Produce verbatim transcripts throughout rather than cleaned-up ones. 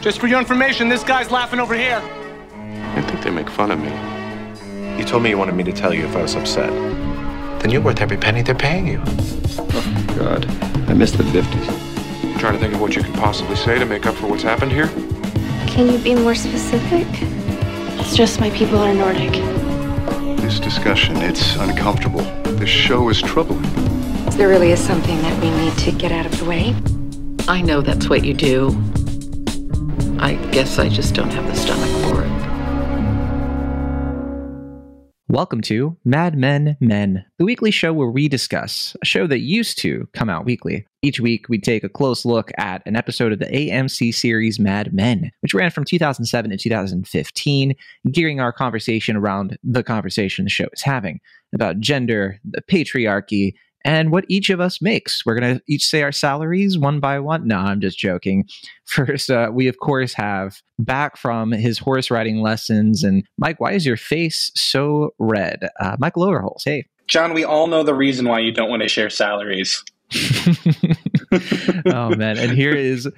Just for your information, this guy's laughing over here. I think they make fun of me. You told me you wanted me to tell you if I was upset. Then you're worth every penny they're paying you. Oh, God. I missed the fifties. You trying to think of what you can possibly say to make up for what's happened here? Can you be more specific? It's just my people are Nordic. This discussion, it's uncomfortable. This show is troubling. There really is something that we need to get out of the way. I know that's what you do. I guess I just don't have the stomach for it. Welcome to Mad Men, Men, the weekly show where we discuss a show that used to come out weekly. Each week, we take a close look at an episode of the A M C series Mad Men, which ran from two thousand seven to two thousand fifteen, gearing our conversation around the conversation the show is having about gender, the patriarchy, and what each of us makes. We're going to each say our salaries one by one. No, I'm just joking. First, uh, we, of course, have back from his horse riding lessons. And Mike, why is your face so red? Uh, Michael Overholz, hey. John, we all know the reason why you don't want to share salaries. Oh, man. And here is...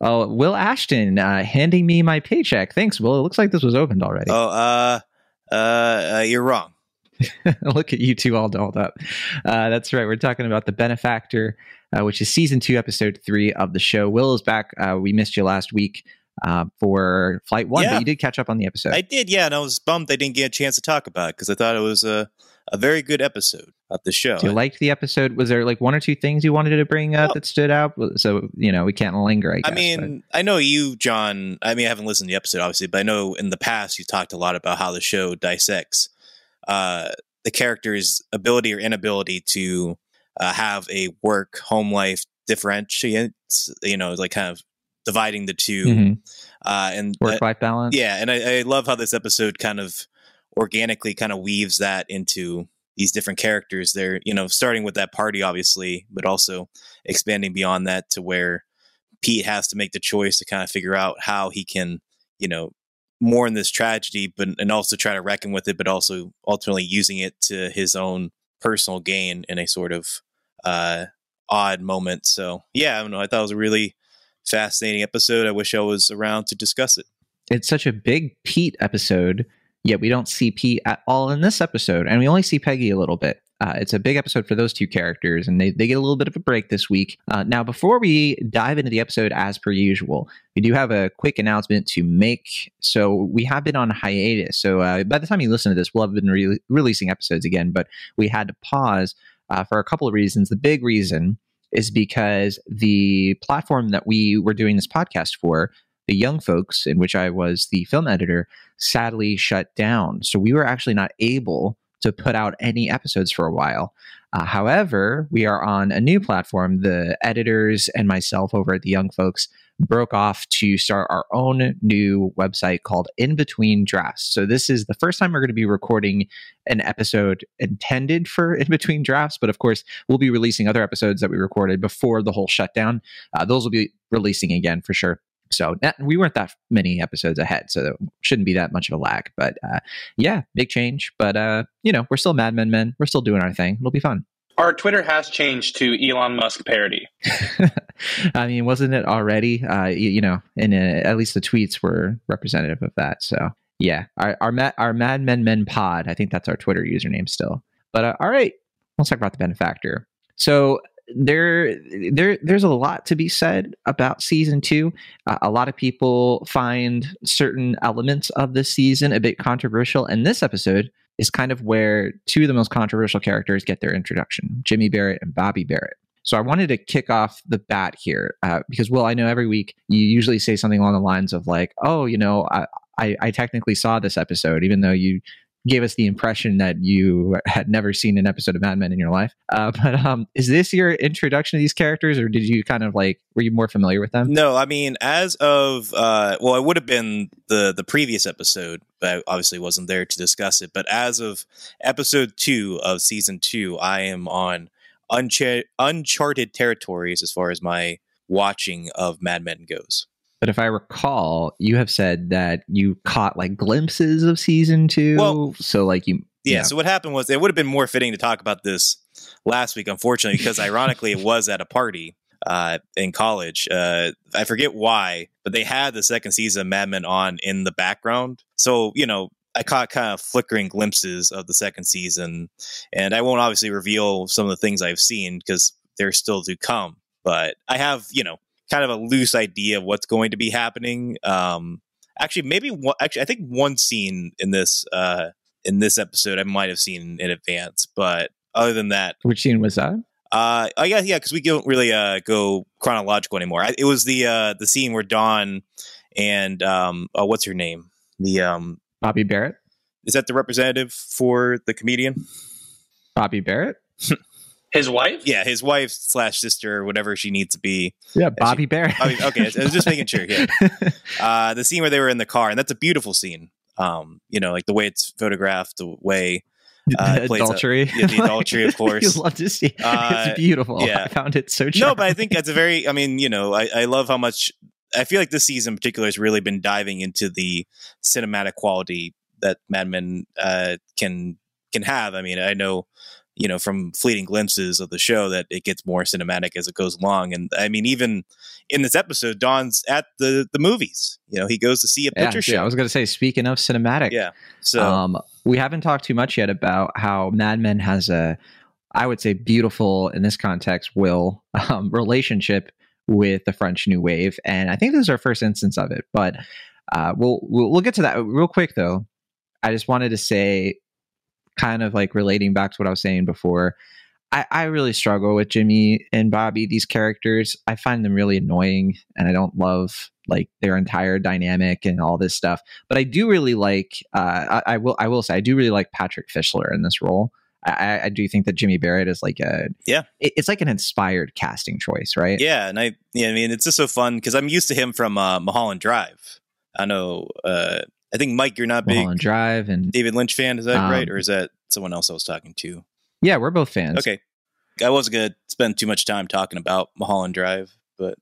Oh, Will Ashton uh, handing me my paycheck. Thanks, Will. It looks like this was opened already. Oh, uh, uh, uh, you're wrong. Look at you two all dolled up. Uh, that's right. We're talking about The Benefactor, uh, which is season two, episode three of the show. Will is back. Uh, we missed you last week uh, for flight one, yeah. But you did catch up on the episode. I did, yeah. And I was bummed I didn't get a chance to talk about it because I thought it was a, a very good episode of the show. So you liked the episode? Was there like one or two things you wanted to bring up oh. that stood out? So, you know, we can't linger, I guess. I mean, but. I know you, John, I mean, I haven't listened to the episode, obviously, but I know in the past you talked a lot about how the show dissects Uh, the character's ability or inability to uh, have a work home life differentiate, you know, like kind of dividing the two mm-hmm. uh, and work life balance. Yeah. And I, I love how this episode kind of organically kind of weaves that into these different characters there, you know, starting with that party, obviously, but also expanding beyond that to where Pete has to make the choice to kind of figure out how he can, you know, mourn this tragedy, but and also try to reckon with it, but also ultimately using it to his own personal gain in a sort of uh, odd moment. So yeah, I don't know. I thought it was a really fascinating episode. I wish I was around to discuss it. It's such a big Pete episode, yet we don't see Pete at all in this episode, and we only see Peggy a little bit. Uh, it's a big episode for those two characters, and they, they get a little bit of a break this week. Uh, now, before we dive into the episode, as per usual, we do have a quick announcement to make. So we have been on hiatus. So uh, by the time you listen to this, we'll have been re- releasing episodes again, but we had to pause uh, for a couple of reasons. The big reason is because the platform that we were doing this podcast for, the Young Folks, in which I was the film editor, sadly shut down. So we were actually not able to put out any episodes for a while. Uh, however, we are on a new platform. The editors and myself over at the Young Folks broke off to start our own new website called In Between Drafts. So this is the first time we're going to be recording an episode intended for In Between Drafts, but of course, we'll be releasing other episodes that we recorded before the whole shutdown. Uh, those will be releasing again for sure. So that, we weren't that many episodes ahead, so there shouldn't be that much of a lag. But uh, yeah, big change. But, uh, you know, we're still Mad Men Men. We're still doing our thing. It'll be fun. Our Twitter has changed to Elon Musk parody. I mean, wasn't it already? Uh, you, you know, and at least the tweets were representative of that. So yeah, our our, Ma- our Mad Men Men pod, I think that's our Twitter username still. But uh, all right, let's talk about The Benefactor. So There, there, there's a lot to be said about season two. Uh, a lot of people find certain elements of this season a bit controversial, and this episode is kind of where two of the most controversial characters get their introduction, Jimmy Barrett and Bobbie Barrett. So I wanted to kick off the bat here uh, because, Will, I know every week you usually say something along the lines of like, oh, you know, I, I, I technically saw this episode, even though you gave us the impression that you had never seen an episode of Mad Men in your life. Uh, but um, is this your introduction to these characters, or did you kind of like, were you more familiar with them? No, I mean, as of, uh, well, it would have been the, the previous episode, but I obviously wasn't there to discuss it. But as of episode two of season two, I am on uncha- uncharted territories as far as my watching of Mad Men goes. But if I recall, you have said that you caught like glimpses of season two. Well, so like you, yeah. yeah. So what happened was, it would have been more fitting to talk about this last week, unfortunately, because ironically it was at a party uh, in college. Uh, I forget why, but they had the second season of Mad Men on in the background. So, you know, I caught kind of flickering glimpses of the second season, and I won't obviously reveal some of the things I've seen because they're still to come, but I have, you know, kind of a loose idea of what's going to be happening. Um, actually, maybe one, actually, I think one scene in this, uh, in this episode, I might've seen in advance, but other than that, which scene was that? Uh, oh yeah, yeah. Cause we don't really, uh, go chronological anymore. I, it was the, uh, the scene where Dawn and, um, oh, what's her name? The, um, Bobbie Barrett. Is that the representative for the comedian? Bobbie Barrett? His wife? Yeah, his wife slash sister, whatever she needs to be. Yeah, Bobbie she, Barrett. I mean, okay, I was just making sure. Yeah, uh, the scene where they were in the car, and that's a beautiful scene. Um, you know, like the way it's photographed, the way uh, the it plays adultery, out, yeah, the adultery, of course. You love to see. Uh, it's beautiful. Yeah. I found it so charming. No, but I think that's a very. I mean, you know, I, I love how much. I feel like this season in particular has really been diving into the cinematic quality that Mad Men uh, can can have. I mean, I know, you know, from fleeting glimpses of the show that it gets more cinematic as it goes along. And I mean, even in this episode, Don's at the, the movies. You know, he goes to see a yeah, picture show. Yeah, I was going to say, speaking of cinematic, yeah. So um, we haven't talked too much yet about how Mad Men has a, I would say, beautiful in this context, Will um, relationship with the French New Wave, and I think this is our first instance of it. But uh, we'll, we'll we'll get to that real quick, though. I just wanted to say, kind of like relating back to what I was saying before, I, I really struggle with Jimmy and Bobbie. These characters, I find them really annoying, and I don't love like their entire dynamic and all this stuff. But I do really like. Uh, I, I will I will say I do really like Patrick Fischler in this role. I, I do think that Jimmy Barrett is like a yeah, it, it's like an inspired casting choice, right? Yeah, and I yeah, I mean it's just so fun because I'm used to him from uh, Mulholland Drive. I know, uh, I think Mike, you're not Mulholland big Drive and David Lynch fan, is that um, right, or is that someone else I was talking to? Yeah, we're both fans. Okay, I wasn't gonna spend too much time talking about Mulholland Drive, but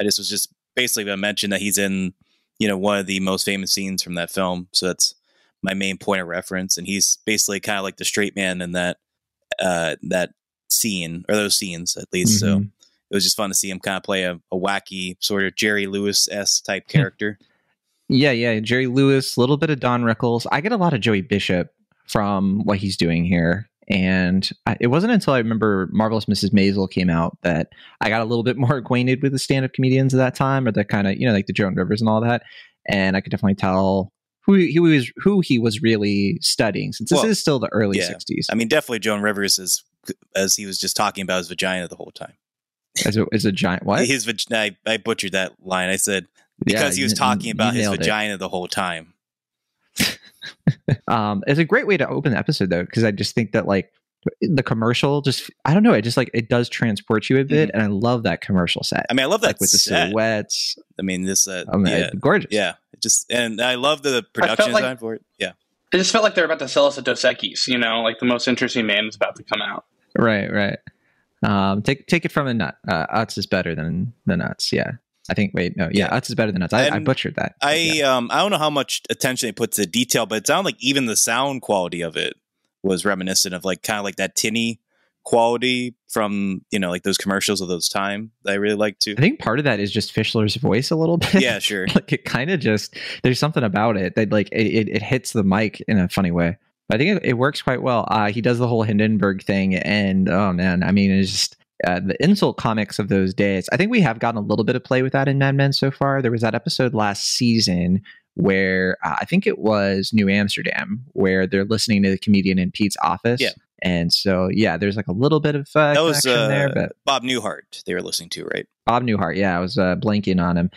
I just was just basically gonna mention that he's in you know one of the most famous scenes from that film, so that's my main point of reference, and he's basically kind of like the straight man in that uh, that scene, or those scenes at least. Mm-hmm. So it was just fun to see him kind of play a, a wacky sort of Jerry Lewis-esque type character. Yeah, yeah, Jerry Lewis, a little bit of Don Rickles. I get a lot of Joey Bishop from what he's doing here, and I, it wasn't until I remember Marvelous Missus Maisel came out that I got a little bit more acquainted with the stand-up comedians at that time, or the kind of you know like the Joan Rivers and all that, and I could definitely tell Who he was, who he was really studying, since this well, is still the early yeah. sixties. I mean, definitely Joan Rivers is, as he was just talking about his vagina the whole time. As a, as a giant what? His vagina. I, I butchered that line. I said because yeah, he was talking about his vagina it. the whole time. um, it's a great way to open the episode though, because I just think that like the commercial, just I don't know, I just like it does transport you a bit, mm-hmm. and I love that commercial set. I mean, I love that like, with set. the silhouettes. I mean, this uh, I mean, yeah. gorgeous, yeah. Just and I love the production design like, for it. Yeah, it just felt like they're about to sell us a Dos Equis. You know, like the most interesting man is about to come out. Right, right. Um, take take it from a nut. Uh, Utz is better than the nuts. Yeah, I think. Wait, no. Yeah, yeah. Utz is better than nuts. I, I butchered that. I yeah. um I don't know how much attention they put to detail, but it sounded like even the sound quality of it was reminiscent of like kind of like that tinny quality from you know like those commercials of those time that I really like too. I think part of that is just Fischler's voice a little bit. Yeah, sure. Like it kind of just there's something about it that like it, it hits the mic in a funny way. But I think it, it works quite well. Uh, he does the whole Hindenburg thing, and oh man, I mean it's just uh, the insult comics of those days. I think we have gotten a little bit of play with that in Mad Men so far. There was that episode last season where uh, I think it was New Amsterdam where they're listening to the comedian in Pete's office. Yeah. And so, yeah, there's like a little bit of uh, that was, uh there, but Bob Newhart they were listening to, right? Bob Newhart, yeah, I was uh, blanking on him,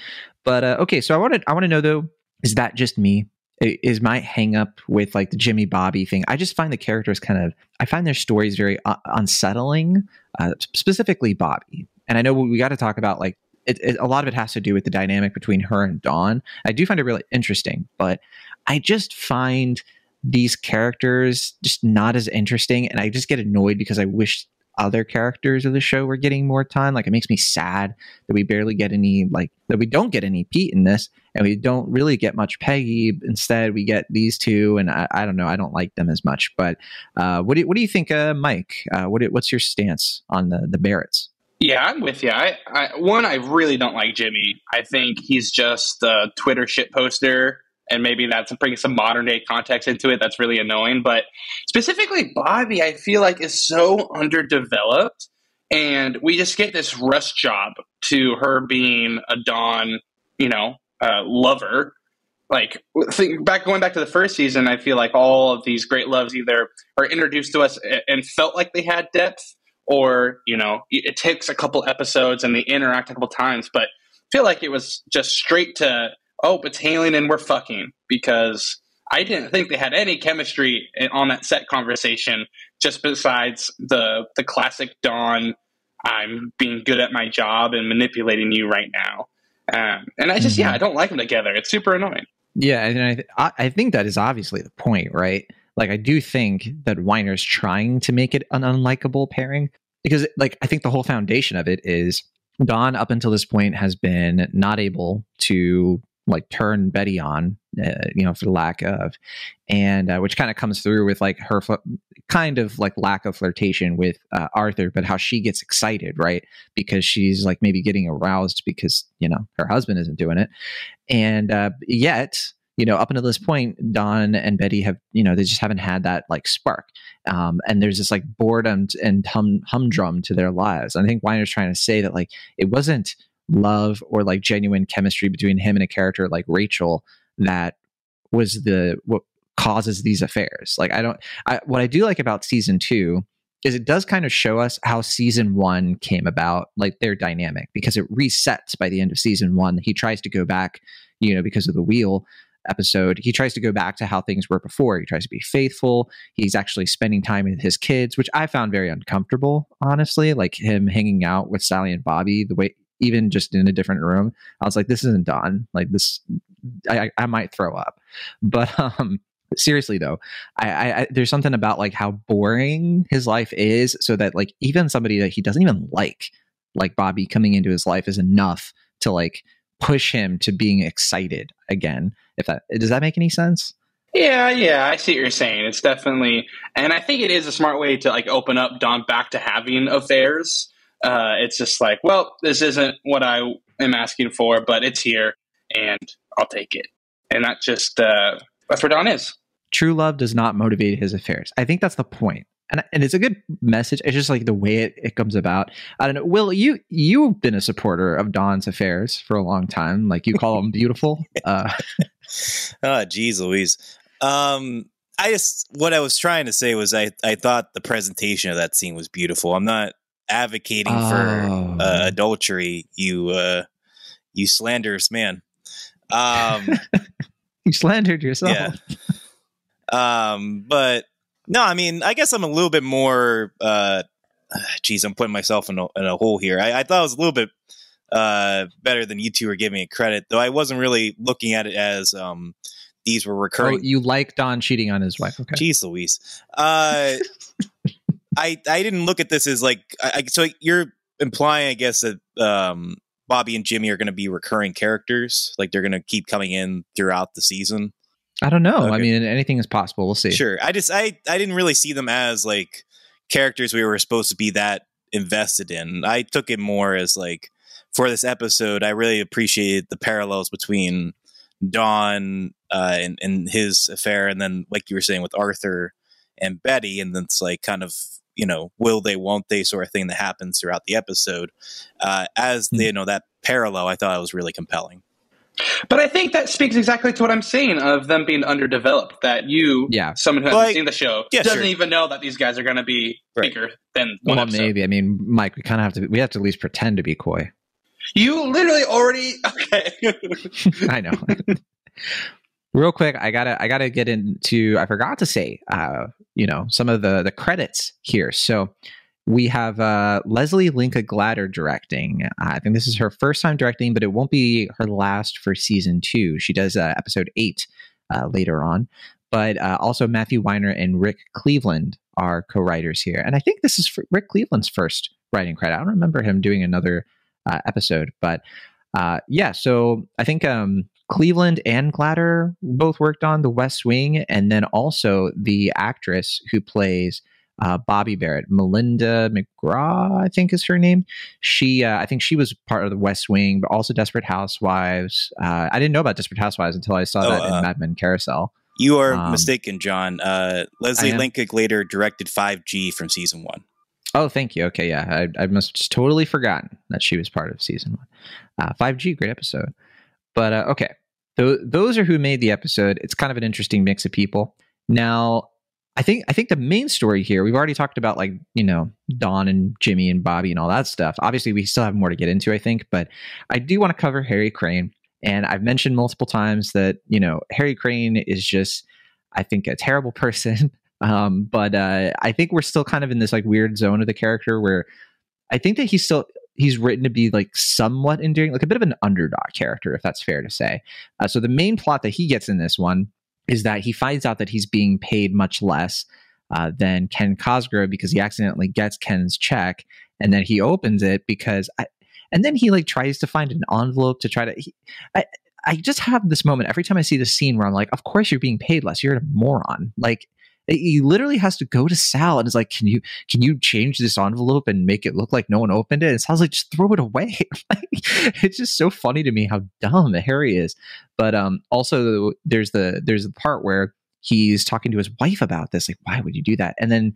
but uh, okay. So I wanted, I want to know though, is that just me? Is my hang up with like the Jimmy Bobbie thing? I just find the characters kind of, I find their stories very uh, unsettling, uh, specifically Bobbie. And I know we got to talk about like it, it, a lot of it has to do with the dynamic between her and Dawn. I do find it really interesting, but I just find these characters just not as interesting, and I just get annoyed because I wish other characters of the show were getting more time. Like it makes me sad that we barely get any, like that we don't get any Pete in this, and we don't really get much Peggy. Instead we get these two, and I, I don't know, I don't like them as much. But uh what do you, what do you think, uh Mike? Uh what what's your stance on the the Barretts? Yeah, I'm with you. I, I one, I really don't like Jimmy. I think he's just a Twitter shitposter, and maybe that's bringing some modern day context into it. That's really annoying. But specifically, Bobbie, I feel like is so underdeveloped, and we just get this rush job to her being a Dawn, you know, uh, lover. Like think back going back to the first season, I feel like all of these great loves either are introduced to us and felt like they had depth, or, you know, it takes a couple episodes and they interact a couple times, but I feel like it was just straight to, oh, it's hailing and we're fucking, because I didn't think they had any chemistry on that set conversation, just besides the the classic Dawn, I'm being good at my job and manipulating you right now. Um, and I just, yeah, I don't like them together. It's super annoying. Yeah, and I, th- I I think that is obviously the point, right? Like, I do think that Weiner's trying to make it an unlikable pairing, because, like, I think the whole foundation of it is Dawn, up until this point, has been not able to, like, turn Betty on, uh, you know, for lack of, and uh, which kind of comes through with, like, her fl- kind of, like, lack of flirtation with uh, Arthur, but how she gets excited, right? Because she's, like, maybe getting aroused because, you know, her husband isn't doing it. And uh, yet, you know, up until this point, Dawn and Betty have, you know, they just haven't had that, like, spark. Um, and there's this, like, boredom and hum- humdrum to their lives. And I think Weiner's trying to say that, like, it wasn't love or, like, genuine chemistry between him and a character like Rachel that was the what causes these affairs. Like, I don't I, what I do like about season two is it does kind of show us how season one came about, like their dynamic, because it resets by the end of season one. He tries to go back, you know, because of the wheel episode, he tries to go back to how things were before. He tries to be faithful. He's actually spending time with his kids, which I found very uncomfortable, honestly, like him hanging out with Sally and Bobbie, the way, even just in a different room. I was like, this isn't Dawn. Like this, I, I might throw up. But um, seriously though, I, I, I there's something about like how boring his life is, so that like even somebody that he doesn't even like, like Bobbie coming into his life is enough to like push him to being excited again. If that, does that make any sense? Yeah, yeah, I see what you're saying. It's definitely, and I think it is a smart way to like open up Dawn back to having affairs. Uh, it's just like, well, this isn't what I am asking for, but it's here, and I'll take it. And that just, uh, that's where Dawn is. True love does not motivate his affairs. I think that's the point. And and it's a good message. It's just like the way it, it comes about. I don't know. Will, you, you've been a supporter of Dawn's affairs for a long time. Like, you call them beautiful. Uh. Oh, geez, Louise. Um, I just, what I was trying to say was I, I thought the presentation of that scene was beautiful. I'm not advocating oh. for uh, adultery, you uh you slanderous man. Um you slandered yourself. Yeah. Um but no, I mean, I guess I'm a little bit more uh geez, I'm putting myself in a, in a hole here. I, I thought it was a little bit uh better than you two were giving it credit, though I wasn't really looking at it as um these were recurring. Oh, you like Dawn cheating on his wife. Okay. Jeez Louise. Uh I, I didn't look at this as like, I, so you're implying, I guess, that um, Bobbie and Jimmy are going to be recurring characters. Like they're going to keep coming in throughout the season. I don't know. Okay. I mean, anything is possible. We'll see. Sure. I just, I, I didn't really see them as like characters we were supposed to be that invested in. I took it more as like, for this episode, I really appreciated the parallels between Dawn uh, and, and his affair. And then like you were saying with Arthur and Betty, and then it's like kind of, you know, will they, won't they sort of thing that happens throughout the episode. Uh, as, mm-hmm. you know, that parallel, I thought it was really compelling. But I think that speaks exactly to what I'm saying of them being underdeveloped, that you, yeah. someone who hasn't like, seen the show, yeah, doesn't sure. even know that these guys are going to be right. bigger than one well, episode. Maybe. I mean, Mike, we kind of have to, we have to at least pretend to be coy. You literally already, okay. I know. Real quick, I gotta, I gotta get into. I forgot to say, uh, you know, some of the the credits here. So we have uh, Leslie Linka Glatter directing. I think this is her first time directing, but it won't be her last for season two. She does uh, episode eight uh, later on. But uh, also Matthew Weiner and Rick Cleveland are co-writers here, and I think this is Rick Cleveland's first writing credit. I don't remember him doing another uh, episode, but uh, yeah. So I think. Um, Cleveland and Glatter both worked on The West Wing, and then also the actress who plays uh, Bobbie Barrett, Melinda McGraw, I think is her name. She, uh, I think she was part of the West Wing, but also Desperate Housewives. Uh, I didn't know about Desperate Housewives until I saw oh, that uh, in Mad Men Carousel. You are um, mistaken, John. Uh, Leslie Linklater directed five G from season one. Oh, thank you. Okay, yeah. I, I must have totally forgotten that she was part of season one. Uh, five G, great episode. But uh, okay, Th- those are who made the episode. It's kind of an interesting mix of people. Now, I think I think the main story here, we've already talked about, like, you know, Don and Jimmy and Bobbie and all that stuff. Obviously, we still have more to get into, I think. But I do want to cover Harry Crane. And I've mentioned multiple times that, you know, Harry Crane is just, I think, a terrible person. Um, but uh, I think we're still kind of in this like weird zone of the character where I think that he's still he's written to be like somewhat endearing, like a bit of an underdog character, if that's fair to say. Uh, so the main plot that he gets in this one is that he finds out that he's being paid much less uh, than Ken Cosgrove because he accidentally gets Ken's check, and then he opens it because I, and then he like tries to find an envelope to try to. He, I, I just have this moment every time I see this scene where I'm like, of course you're being paid less. You're a moron. Like. He literally has to go to Sal and is like, can you can you change this envelope and make it look like no one opened it? And Sal's like, just throw it away. Like, it's just so funny to me how dumb Harry is. But um, also there's the there's the part where he's talking to his wife about this. Like, why would you do that? And then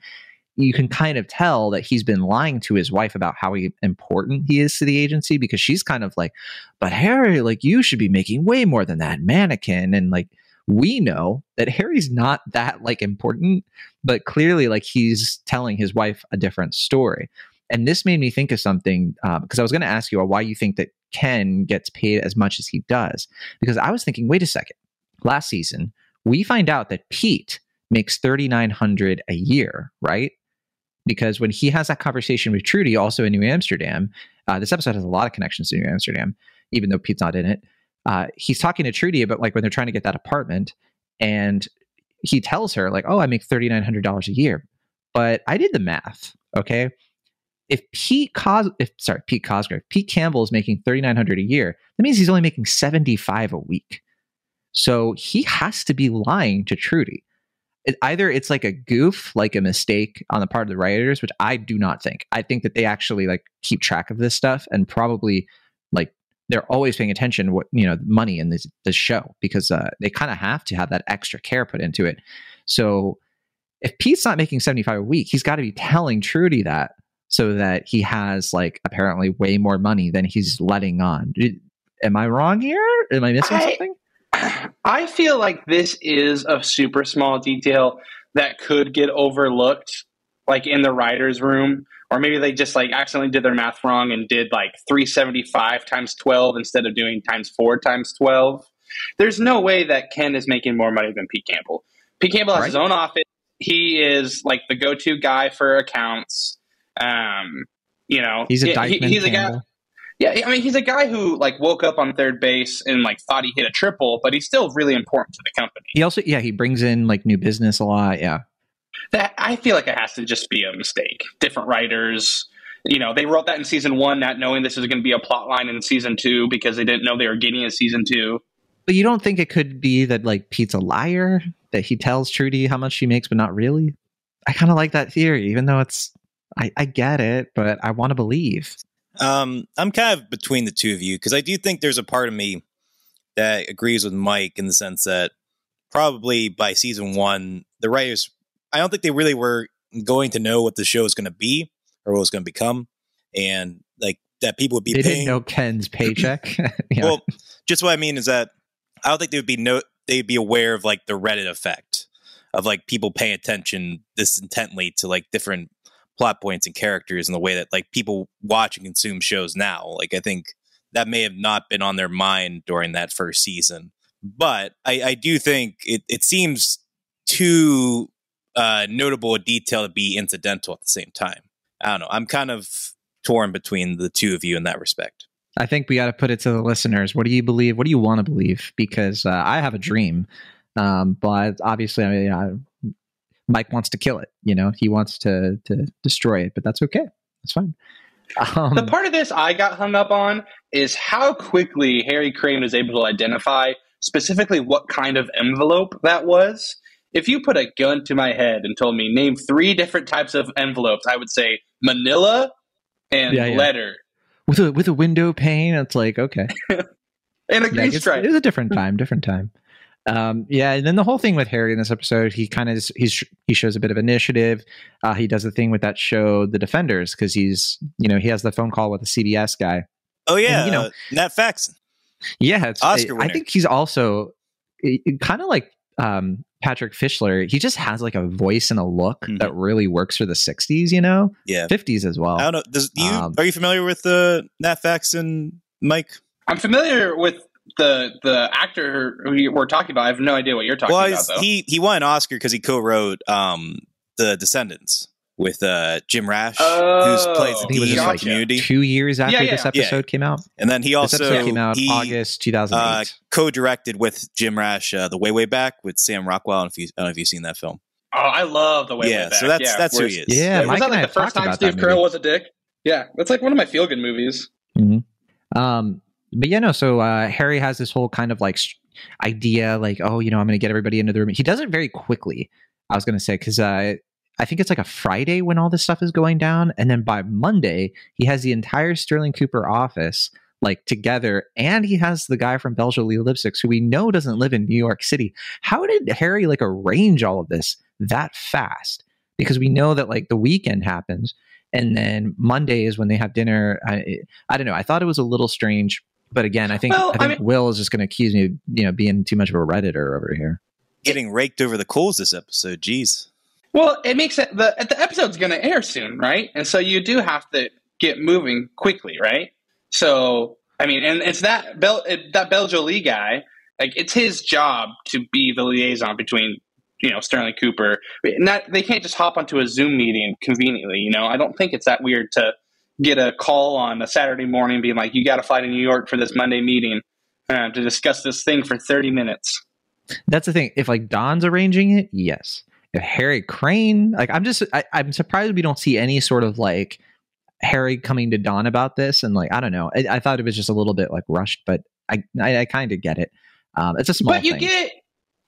you can kind of tell that he's been lying to his wife about how he, important he is to the agency, because she's kind of like, but Harry, like, you should be making way more than that mannequin. And like, we know that Harry's not that like important, but clearly like he's telling his wife a different story. And this made me think of something because uh, I was going to ask you why you think that Ken gets paid as much as he does, because I was thinking, wait a second, last season, we find out that Pete makes thirty-nine hundred dollars a year, right? Because when he has that conversation with Trudy, also in New Amsterdam, uh, this episode has a lot of connections to New Amsterdam, even though Pete's not in it. Uh, he's talking to Trudy about like when they're trying to get that apartment, and he tells her like, oh, I make thirty-nine hundred dollars a year, but I did the math. Okay. If Pete Cos, if sorry, Pete Cosgrove, Pete Campbell is making thirty-nine hundred dollars a year, that means he's only making seventy-five dollars a week. So he has to be lying to Trudy. It, either it's like a goof, like a mistake on the part of the writers, which I do not think. I think that they actually like keep track of this stuff and probably like, they're always paying attention what, you know, money in this, this show, because uh, they kind of have to have that extra care put into it. So if Pete's not making seventy-five a week, he's got to be telling Trudy that so that he has like apparently way more money than he's letting on. Am I wrong here? Am I missing I, something? I feel like this is a super small detail that could get overlooked like in the writer's room. Or maybe they just like accidentally did their math wrong and did like three seventy-five times twelve instead of doing times four times twelve. There's no way that Ken is making more money than Pete Campbell. Pete Campbell has right. his own office. He is like the go-to guy for accounts. Um, you know, he's a Dykeman he, he's a guy. Yeah, I mean, he's a guy who like woke up on third base and like thought he hit a triple, but he's still really important to the company. He also, yeah, he brings in like new business a lot. Yeah. That I feel like it has to just be a mistake. Different writers, you know, they wrote that in season one, not knowing this is going to be a plot line in season two because they didn't know they were getting a season two. But you don't think it could be that like Pete's a liar, that he tells Trudy how much she makes, but not really? I kind of like that theory, even though it's I, I get it, but I want to believe. Um, I'm kind of between the two of you because I do think there's a part of me that agrees with Mike in the sense that probably by season one, the writers. I don't think they really were going to know what the show is going to be or what it's going to become, and like that people would be. They paying. Didn't know Ken's paycheck. Yeah. Well, just what I mean is that I don't think they would be no. They'd be aware of like the Reddit effect of like people paying attention this intently to like different plot points and characters in the way that like people watch and consume shows now. Like I think that may have not been on their mind during that first season, but I, I do think it it seems too. Uh, notable detail to be incidental at the same time. I don't know. I'm kind of torn between the two of you in that respect. I think we got to put it to the listeners. What do you believe? What do you want to believe? Because uh, I have a dream, um, but obviously, I mean, I, Mike wants to kill it. You know, he wants to to destroy it, but that's okay. That's fine. Um, the part of this I got hung up on is how quickly Harry Crane was able to identify specifically what kind of envelope that was. if you put a gun to my head and told me name three different types of envelopes, I would say manila and yeah, yeah. letter. With a with a window pane, it's like, okay. And a green yeah, stripe. It was a different time, different time. Um, yeah, and then the whole thing with Harry in this episode, he kind of he's he shows a bit of initiative. Uh, he does the thing with that show, The Defenders, because he's you know he has the phone call with the C B S guy. Oh yeah, and, you know uh, Nat Faxon. Yeah, it's, Oscar winner. I think he's also kind of like um, Patrick Fischler. He just has like a voice and a look mm-hmm. that really works for the sixties, you know, yeah, fifties as well. I don't know. Does, do you, um, are you familiar with the uh, Nat Faxon, Mike? I'm familiar with. The the actor who we're talking about, I have no idea what you're talking well, about. Though. He he won an Oscar because he co-wrote um, The Descendants with uh, Jim Rash, oh, who's played he was in like Community two years after yeah, yeah. this episode yeah. came out. And then he also this episode came out he, August two thousand eight. Uh, co-directed with Jim Rash uh, The Way Way Back with Sam Rockwell. And if you, I don't know if you've seen that film. Oh, I love The Way yeah, Way Back. So that's yeah, that's who he is. Yeah, yeah, Mike was that like the first time Steve Carell was a dick? Yeah, that's like one of my feel-good movies. Mm-hmm. Um. But yeah, no, so uh, Harry has this whole kind of like idea like, oh, you know, I'm going to get everybody into the room. He does it very quickly, I was going to say, because uh, I think it's like a Friday when all this stuff is going down. And then by Monday, he has the entire Sterling Cooper office like together. And he has the guy from Belle Jolie Lipsticks, who we know doesn't live in New York City. How did Harry like arrange all of this that fast? Because we know that like the weekend happens. And then Monday is when they have dinner. I, I don't know. I thought it was a little strange. But again, I think, well, I think I mean, Will is just going to accuse me of, you know, being too much of a Redditor over here. Getting raked over the coals this episode. Jeez. Well, it makes it the, the episode's going to air soon, right? And so you do have to get moving quickly, right? So, I mean, and it's that Belle, that Belle Jolie guy, like it's his job to be the liaison between, you know, Sterling Cooper. Not, they can't just hop onto a Zoom meeting conveniently, you know? I don't think it's that weird to get a call on a Saturday morning being like, you got to fly to New York for this Monday meeting uh, to discuss this thing for thirty minutes. That's the thing. If like Don's arranging it, yes. If Harry Crane, like I'm just, I, I'm surprised we don't see any sort of like Harry coming to Don about this. And like, I don't know. I, I thought it was just a little bit like rushed, but I, I, I kind of get it. Um, it's a small But you thing. get,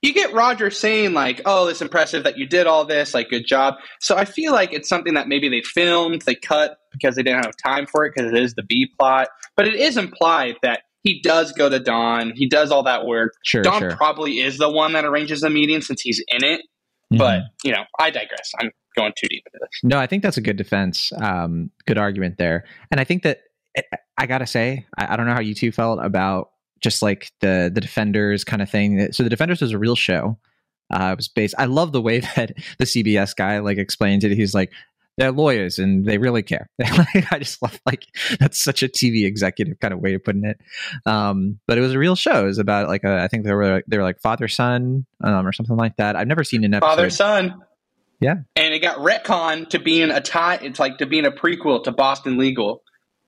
you get Roger saying like, oh, it's impressive that you did all this. Like, good job. So I feel like it's something that maybe they filmed, they cut, because they didn't have time for it because it is the B plot. But it is implied that he does go to Don. He does all that work. Sure, Don sure. probably is the one that arranges the meeting since he's in it. Mm-hmm. But, you know, I digress. I'm going too deep into this. No, I think that's a good defense. Um, good argument there. And I think that it, I got to say, I, I don't know how you two felt about just like the, the Defenders kind of thing. So The Defenders was a real show. Uh, it was based. I love the way that the C B S guy like explains it. He's like, they're lawyers and they really care. I just love like that's such a T V executive kind of way of putting it. Um, but it was a real show. It was about like a, I think they were they were like father son um, or something like that. I've never seen an episode. Father son. Yeah. And it got retconned to being a tie. It's like to being a prequel to Boston Legal.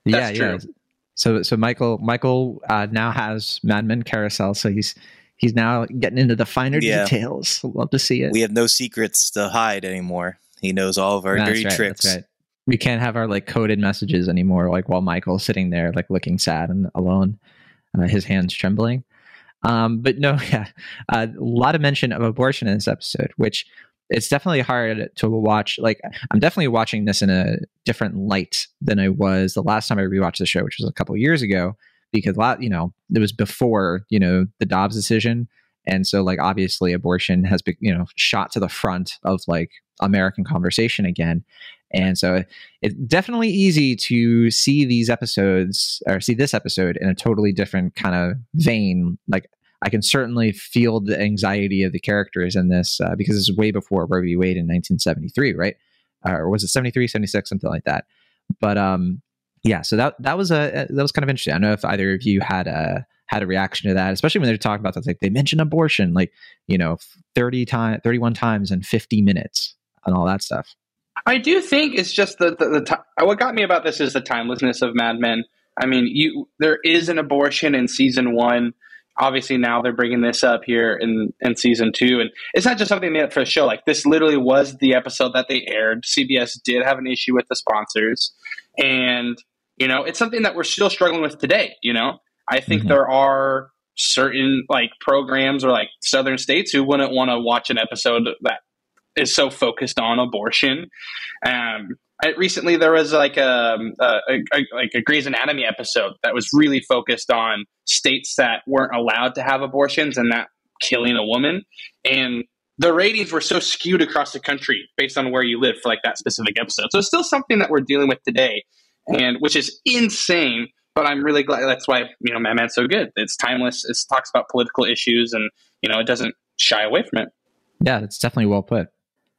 That's yeah, true. Yeah. So so Michael Michael uh, now has Mad Men Carousel. So he's he's now getting into the finer yeah. details. Love to see it. We have no secrets to hide anymore. He knows all of our no, dirty right, tricks. Right. We can't have our like coded messages anymore. Like while Michael's sitting there, like looking sad and alone, uh, his hands trembling. Um, but no, yeah, uh, a lot of mention of abortion in this episode, which it's definitely hard to watch. Like I'm definitely watching this in a different light than I was the last time I rewatched the show, which was a couple of years ago, because a lot, you know, it was before, you know, the Dobbs decision. And so like, obviously abortion has been, you know, shot to the front of like American conversation again. And so it's definitely easy to see these episodes or see this episode in a totally different kind of vein. Like I can certainly feel the anxiety of the characters in this uh, because this is way before Roe v. Wade in nineteen seventy-three, right? Uh, or was it seventy-three, seventy-six, something like that. But um, yeah, so that, that was a, that was kind of interesting. I don't know if either of you had a, had a reaction to that, especially when they're talking about that. Like they mentioned abortion, like, you know, thirty times, thirty-one times in fifty minutes and all that stuff. I do think it's just the, the, the time. What got me about this is the timelessness of Mad Men. I mean, you, there is an abortion in season one. Obviously now they're bringing this up here in, in season two. And it's not just something made up for a show. Like this literally was the episode that they aired. C B S did have an issue with the sponsors and, you know, it's something that we're still struggling with today. You know, I think mm-hmm. there are certain like programs or like Southern states who wouldn't want to watch an episode that is so focused on abortion. Um, I, recently there was like a, a, a like a Grey's Anatomy episode that was really focused on states that weren't allowed to have abortions and that killing a woman, and the ratings were so skewed across the country based on where you live for like that specific episode. So it's still something that we're dealing with today, and which is insane. But I'm really glad that's why, you know, Mad Men's so good. It's timeless. It talks about political issues, and you know, it doesn't shy away from it. Yeah, it's definitely well put.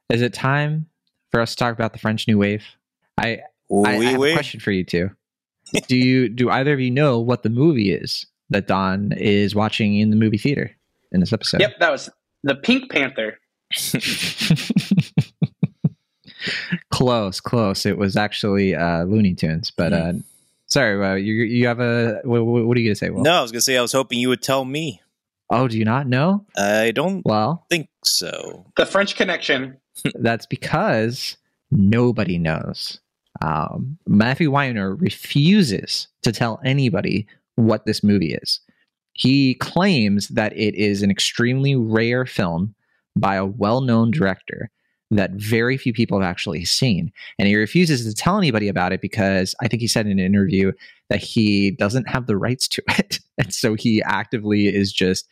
Is it time for us to talk about the French New Wave? I, oui, I, I have oui. a question for you two. Do you do either of you know what the movie is that Don is watching in the movie theater in this episode? Yep, that was The Pink Panther. Close, close. It was actually uh, Looney Tunes, but uh, sorry, uh, you you have a what, what are you gonna say? Will? No, I was gonna say I was hoping you would tell me. Oh, do you not know? I don't well, think so. The French Connection. That's because nobody knows. Um, Matthew Weiner refuses to tell anybody what this movie is. He claims that it is an extremely rare film by a well-known director that very few people have actually seen. And he refuses to tell anybody about it because I think he said in an interview that he doesn't have the rights to it. And so he actively is just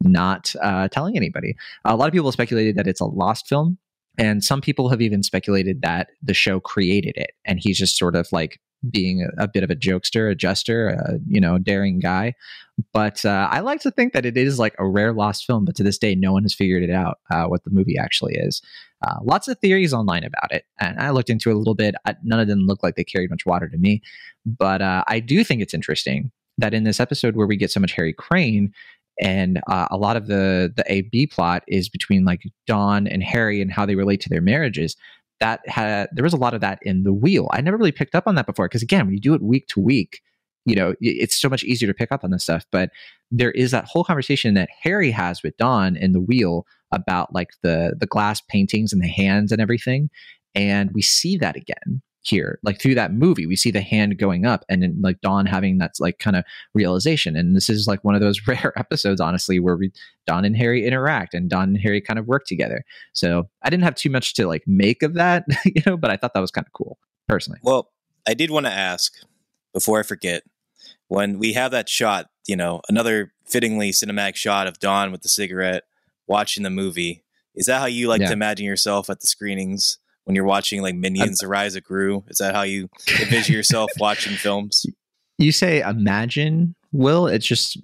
not uh, telling anybody. A lot of people speculated that it's a lost film. And some people have even speculated that the show created it. And he's just sort of like being a, a bit of a jokester, a jester, a, you know, daring guy. But uh, I like to think that it is like a rare lost film. But to this day, no one has figured it out uh, what the movie actually is. Uh, lots of theories online about it. And I looked into it a little bit. I, none of them looked like they carried much water to me. But uh, I do think it's interesting that in this episode where we get so much Harry Crane, and uh, a lot of the the A B plot is between like Don and Harry and how they relate to their marriages. That had there was a lot of that in The Wheel. I never really picked up on that before because again, when you do it week to week, you know, it's so much easier to pick up on this stuff. But there is that whole conversation that Harry has with Don in The Wheel about like the the glass paintings and the hands and everything, and we see that again here, like through that movie. We see the hand going up and then like Don having that like kind of realization. And this is like one of those rare episodes, honestly, where we, Don and Harry interact and Don and Harry kind of work together. So I didn't have too much to like make of that, you know, but I thought that was kind of cool personally. Well, I did want to ask before I forget, when we have that shot, you know, another fittingly cinematic shot of Don with the cigarette watching the movie. Is that how you like yeah. to imagine yourself at the screenings? When you're watching like Minions, The Rise of Gru, is that how you envision yourself watching films? You say imagine, Will. It's just,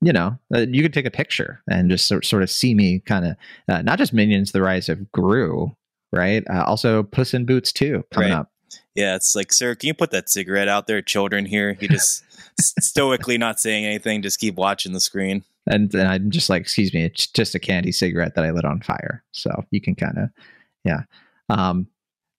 you know, uh, you could take a picture and just sort, sort of see me kind of, uh, not just Minions, The Rise of Gru, right? Uh, also Puss in Boots too, coming right up. Yeah, it's like, sir, can you put that cigarette out there? Children here. You just stoically not saying anything, just keep watching the screen. And, and I'm just like, excuse me, it's just a candy cigarette that I lit on fire. So you can kind of, yeah. Um,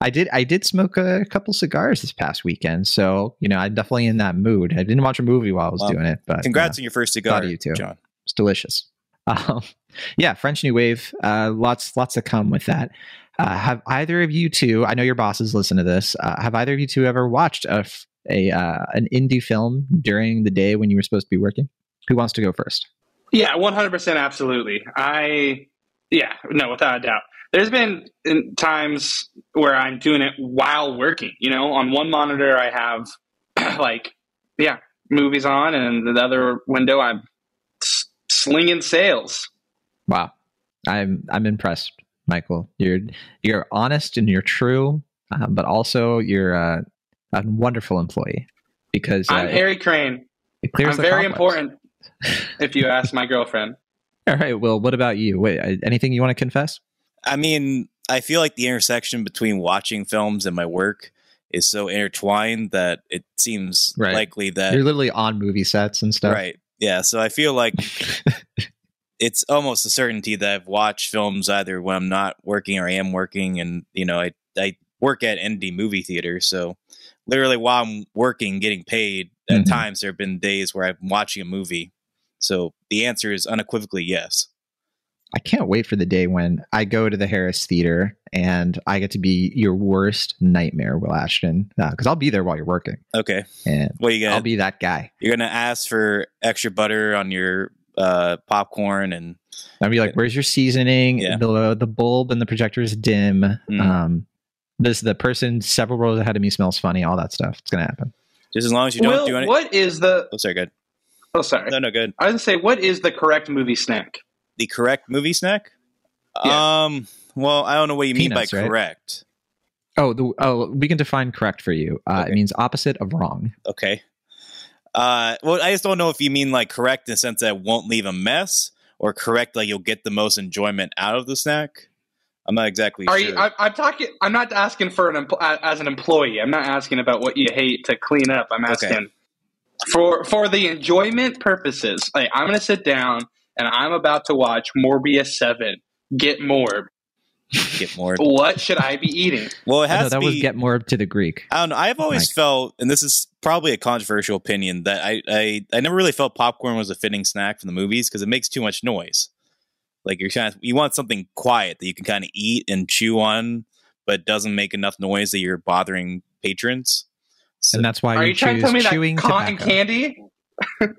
I did, I did smoke a, a couple cigars this past weekend. So, you know, I'm definitely in that mood. I didn't watch a movie while I was well, doing it, but congrats you know, on your first cigar. You too, John. It's delicious. Um, yeah. French New Wave, uh, lots, lots to come with that. Uh, have either of you two, I know your bosses listen to this. Uh, have either of you two ever watched a, a, uh, an indie film during the day when you were supposed to be working? Who wants to go first? Yeah, one hundred percent. Absolutely. I, yeah, no, without a doubt. There's been times where I'm doing it while working, you know, on one monitor, I have like, yeah, movies on, and the other window, I'm s- slinging sales. Wow. I'm, I'm impressed, Michael. You're, you're honest and you're true, uh, but also you're uh, a wonderful employee because uh, I'm Harry Crane. It clears I'm very complex. Important. If you ask my girlfriend. All right. Well, what about you? Wait, anything you want to confess? I mean, I feel like the intersection between watching films and my work is so intertwined that it seems right. likely that you're literally on movie sets and stuff. Right. Yeah. So I feel like it's almost a certainty that I've watched films either when I'm not working or I am working. And, you know, I, I work at indie movie theater. So literally while I'm working, getting paid at mm-hmm. times, there have been days where I'm watching a movie. So the answer is unequivocally yes. I can't wait for the day when I go to the Harris Theater and I get to be your worst nightmare, Will Ashton, because uh, I'll be there while you're working. Okay. And well, you gotta, I'll be that guy. You're going to ask for extra butter on your uh, popcorn, and I'd be like, "Where's your seasoning?" Yeah. The the bulb and the projector is dim. Mm. Um, this the person several rows ahead of me smells funny. All that stuff. It's gonna happen. Just as long as you don't Will, do anything. What is the? Oh, sorry. Good. Oh, sorry. No, no, good. I was gonna say, what is the correct movie snack? The correct movie snack? Yeah. Um. Well, I don't know what you Peanuts, mean by right? correct. Oh, the, oh, we can define correct for you. Uh, okay. It means opposite of wrong. Okay. Uh, well, I just don't know if you mean like correct in the sense that it won't leave a mess, or correct like you'll get the most enjoyment out of the snack. I'm not exactly Are sure. You, I, I'm talking. I'm not asking for an empl- as an employee. I'm not asking about what you hate to clean up. I'm asking okay. for for the enjoyment purposes. Like I'm going to sit down and I'm about to watch Morbius seven. Get Morb. Get Morb. What should I be eating? Well, it has know, that to be, was Get Morb to the Greek. I don't know. I've always oh felt, and this is probably a controversial opinion, that I, I, I never really felt popcorn was a fitting snack for the movies because it makes too much noise. Like you're trying, you want something quiet that you can kind of eat and chew on, but doesn't make enough noise that you're bothering patrons. So, and that's why are you, you trying to tell me that cotton tobacco. Candy?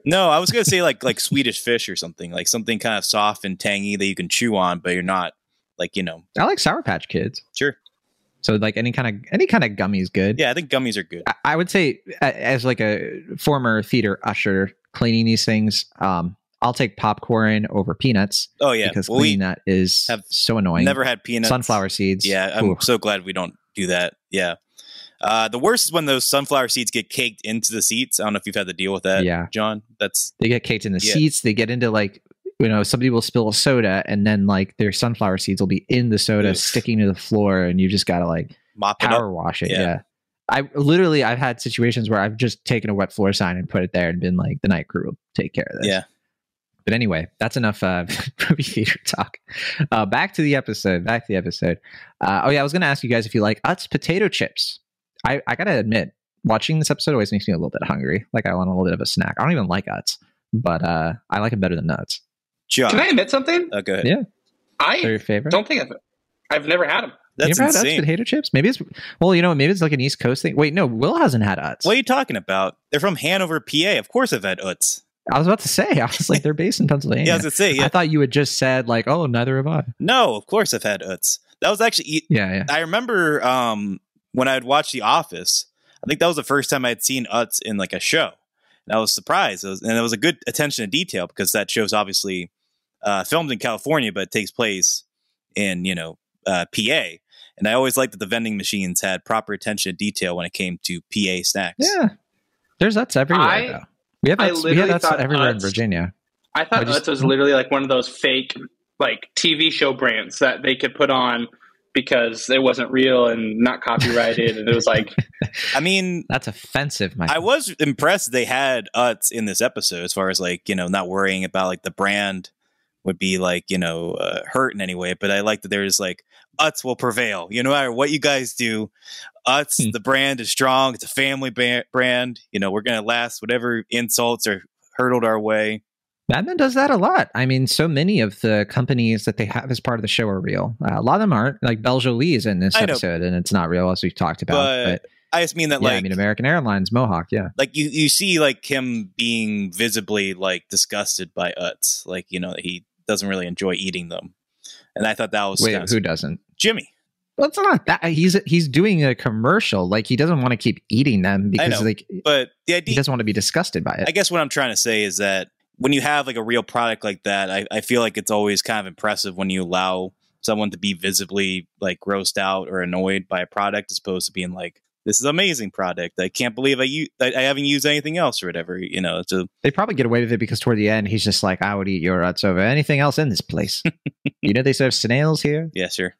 No, I was gonna say like like Swedish Fish or something, like something kind of soft and tangy that you can chew on, but you're not. Like, you know, I like Sour Patch Kids. Sure. So like any kind of any kind of gummies good. Yeah, I think gummies are good. I, I would say as like a former theater usher cleaning these things, um, I'll take popcorn over peanuts. Oh, yeah. Because well, cleaning that is have so annoying. Never had peanuts. Sunflower seeds. Yeah, I'm Ooh. so glad we don't do that. Yeah. Uh, the worst is when those sunflower seeds get caked into the seats. I don't know if you've had to deal with that, yeah. John. That's They get caked in the yeah. seats. They get into like. You know, somebody will spill a soda and then like their sunflower seeds will be in the soda Oof. sticking to the floor and you just got to like Mop power it wash it. Yeah. yeah. I literally I've had situations where I've just taken a wet floor sign and put it there and been like, the night crew will take care of this. Yeah. But anyway, that's enough uh, movie theater talk. Uh, back to the episode. Back to the episode. Uh, oh, yeah. I was going to ask you guys if you like Utz potato chips. I, I got to admit, watching this episode always makes me a little bit hungry. Like I want a little bit of a snack. I don't even like Utz, but uh, I like them better than Utz. John. Can I admit something? Oh, go ahead. Yeah. I your favorite? don't think I've I've never had them. That's you never insane. Had Utz potato chips? Maybe it's well, you know, maybe it's like an East Coast thing. Wait, no, Will hasn't had Utz. What are you talking about? They're from Hanover, P A. Of course I've had Utz. I was about to say, I was like, they're based in Pennsylvania. Yeah, I was gonna say, yeah. I thought you had just said like, oh, neither have I. No, of course I've had Utz. That was actually yeah, yeah. I remember um, when I had watched The Office, I think that was the first time I had seen Utz in like a show. And I was surprised. It was, and it was a good attention to detail because that show's obviously uh, filmed in California, but it takes place in, you know, uh, P A. And I always liked that the vending machines had proper attention to detail when it came to P A snacks. Yeah. There's Utz everywhere, I, though. We have Utz, we have Utz everywhere Utz, in Virginia. I thought I just, Utz was literally like one of those fake, like, T V show brands that they could put on because it wasn't real and not copyrighted. And it was like, I mean, that's offensive. Michael. I was impressed they had Utz in this episode as far as like, you know, not worrying about like the brand would be like, you know, uh, hurt in any way. But I like that there's like Utz will prevail. You know, no matter what you guys do, Utz, hmm. the brand is strong. It's a family ba- brand. You know, we're going to last whatever insults are hurtled our way. Mad Men does that a lot. I mean, so many of the companies that they have as part of the show are real. Uh, a lot of them aren't. Like Belle Jolie is in this I episode, know, and it's not real, as we've talked about. But, but I just mean that, yeah, like, I mean, American Airlines, Mohawk, yeah. Like you, you see, like him being visibly like disgusted by Utz. Like you know, he doesn't really enjoy eating them. And I thought that was wait, who doesn't? Jimmy. Well, it's not that he's he's doing a commercial. Like he doesn't want to keep eating them because I know, like, but the idea, he doesn't want to be disgusted by it. I guess what I'm trying to say is that. When you have like a real product like that, I, I feel like it's always kind of impressive when you allow someone to be visibly like grossed out or annoyed by a product as opposed to being like, this is an amazing product. I can't believe I, u- I, I haven't used anything else or whatever. You know, to- they probably get away with it because toward the end, he's just like, I would eat your Utz over anything else in this place. You know, they serve snails here. Yeah, sure.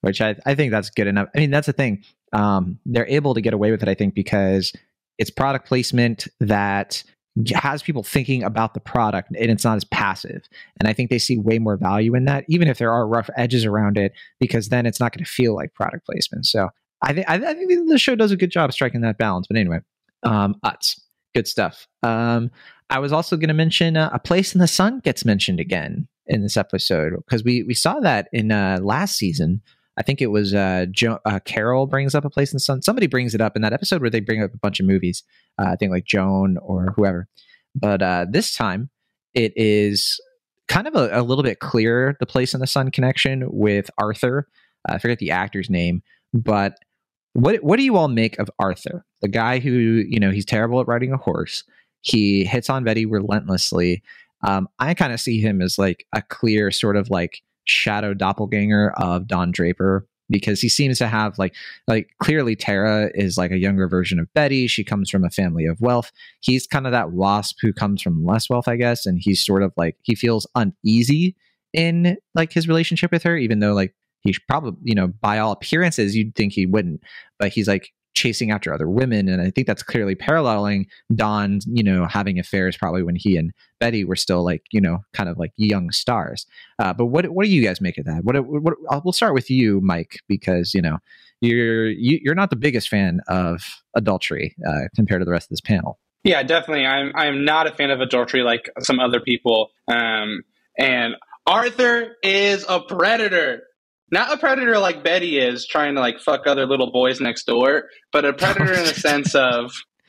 Which I, I think that's good enough. I mean, that's the thing. Um, they're able to get away with it, I think, because it's product placement that has people thinking about the product and it's not as passive. And I think they see way more value in that, even if there are rough edges around it, because then it's not going to feel like product placement. So I think, I think the show does a good job striking that balance, but anyway, um, Utz, good stuff. Um, I was also going to mention uh, A Place in the Sun gets mentioned again in this episode, because we, we saw that in uh last season. I think it was uh, jo- uh, Carol brings up A Place in the Sun. Somebody brings it up in that episode where they bring up a bunch of movies. Uh, I think like Joan or whoever. But uh, this time It is kind of a, a little bit clearer, the Place in the Sun connection with Arthur. Uh, I forget the actor's name, but what what do you all make of Arthur? The guy who, you know, he's terrible at riding a horse. He hits on Betty relentlessly. Um, I kind of see him as like a clear sort of like shadow doppelganger of Don Draper, because he seems to have like, like clearly Tara is like a younger version of Betty. She comes from a family of wealth. He's kind of that wasp who comes from less wealth, I guess. And he's sort of like, he feels uneasy in like his relationship with her, even though like he probably, you know, by all appearances, you'd think he wouldn't, but he's like chasing after other women. And I think that's clearly paralleling Don, you know, having affairs probably when he and Betty were still like, you know, kind of like young stars. Uh, but what what do you guys make of that? What, what, what we'll start with you, Mike, because, you know, you're you, you're not the biggest fan of adultery uh, compared to the rest of this panel. Yeah, definitely. I'm I'm not a fan of adultery like some other people. Um, and Arthur is a predator. Not a predator like Betty is, trying to like fuck other little boys next door, but a predator in the sense of,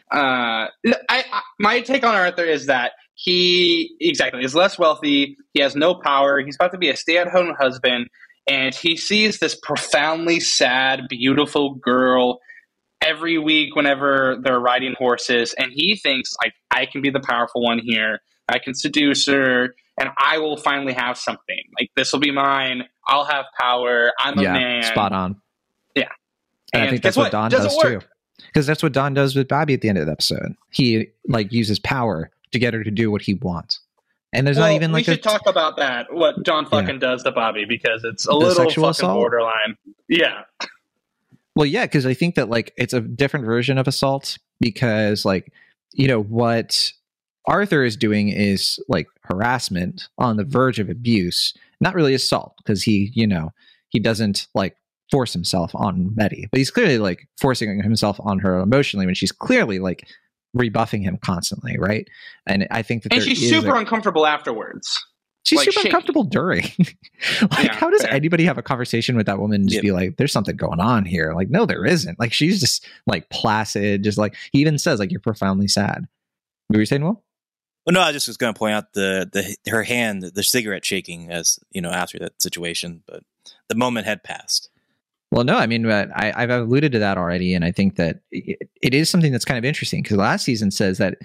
uh, I, I, my take on Arthur is that he exactly is less wealthy. He has no power. He's about to be a stay-at-home husband, and he sees this profoundly sad, beautiful girl every week whenever they're riding horses, and he thinks like, I can be the powerful one here. I can seduce her. And I will finally have something. Like, this will be mine. I'll have power. I'm yeah, a man. Spot on. Yeah. And, and I think that's what Don does too. Because that's what Don does with Bobbie at the end of the episode. He like uses power to get her to do what he wants. And there's well, not even like we a, should talk about that. What Don fucking yeah. does to Bobbie, because it's a the little fucking assault? borderline. Yeah. Well, yeah, because I think that like it's a different version of assault, because like, you know what Arthur is doing is like harassment on the verge of abuse, not really assault, because he, you know, he doesn't like force himself on Betty, but he's clearly like forcing himself on her emotionally when she's clearly like rebuffing him constantly. Right. And I think that and she's is super a, uncomfortable afterwards. She's like super shaky. uncomfortable during. like, yeah, how does fair. anybody have a conversation with that woman and just yep. be like, there's something going on here? Like, no, there isn't. Like, she's just like placid. Just like, he even says like, you're profoundly sad. What were you saying, Will? Well, no, I just was going to point out the, the her hand, the cigarette shaking, as you know, after that situation, but the moment had passed. Well, no, I mean, I, I've alluded to that already, and I think that it, it is something that's kind of interesting, because last season says that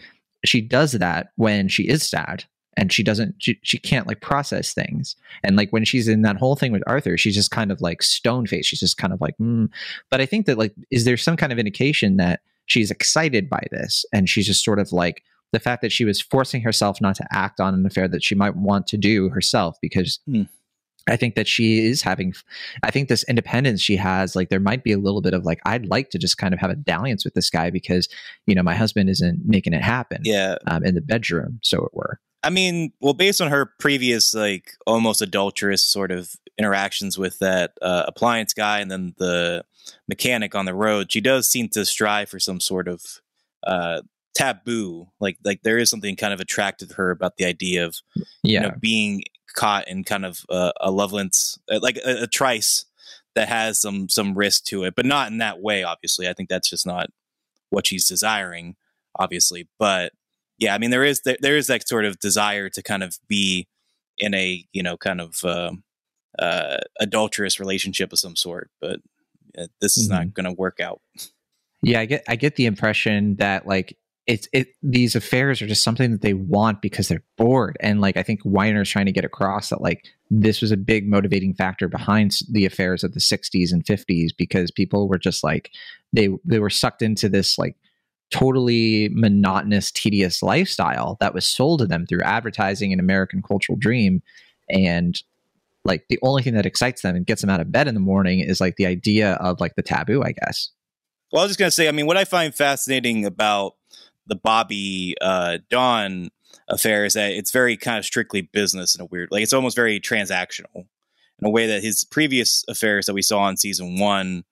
she does that when she is sad, and she doesn't, she, she can't like process things, and like when she's in that whole thing with Arthur, she's just kind of like stone faced. She's just kind of like, mm. But I think that like, is there some kind of indication that she's excited by this, and she's just sort of like. The fact that she was forcing herself not to act on an affair that she might want to do herself, because mm. I think that she is having, I think this independence she has, like there might be a little bit of like, I'd like to just kind of have a dalliance with this guy because, you know, my husband isn't making it happen yeah. um, in the bedroom. So it were, I mean, well, based on her previous, like almost adulterous sort of interactions with that uh, appliance guy and then the mechanic on the road, she does seem to strive for some sort of, uh, taboo, like like there is something kind of attracted her about the idea of yeah. you know, being caught in kind of uh, a lovelance, like a, a trice that has some some risk to it, but not in that way, obviously. I think that's just not what she's desiring, obviously, but yeah, I mean there is there, there is that sort of desire to kind of be in a, you know, kind of uh, uh adulterous relationship of some sort, but uh, this is mm-hmm. not going to work out. Yeah, I get I get the impression that like It's it. These affairs are just something that they want because they're bored, and like I think Weiner's trying to get across that like this was a big motivating factor behind the affairs of the sixties and fifties, because people were just like they they were sucked into this like totally monotonous, tedious lifestyle that was sold to them through advertising and American cultural dream, and like the only thing that excites them and gets them out of bed in the morning is like the idea of like the taboo, I guess. Well, I was just gonna say, I mean, what I find fascinating about the Bobbie uh, Dawn affair is that it's very kind of strictly business in a weird, like it's almost very transactional in a way that his previous affairs that we saw in season one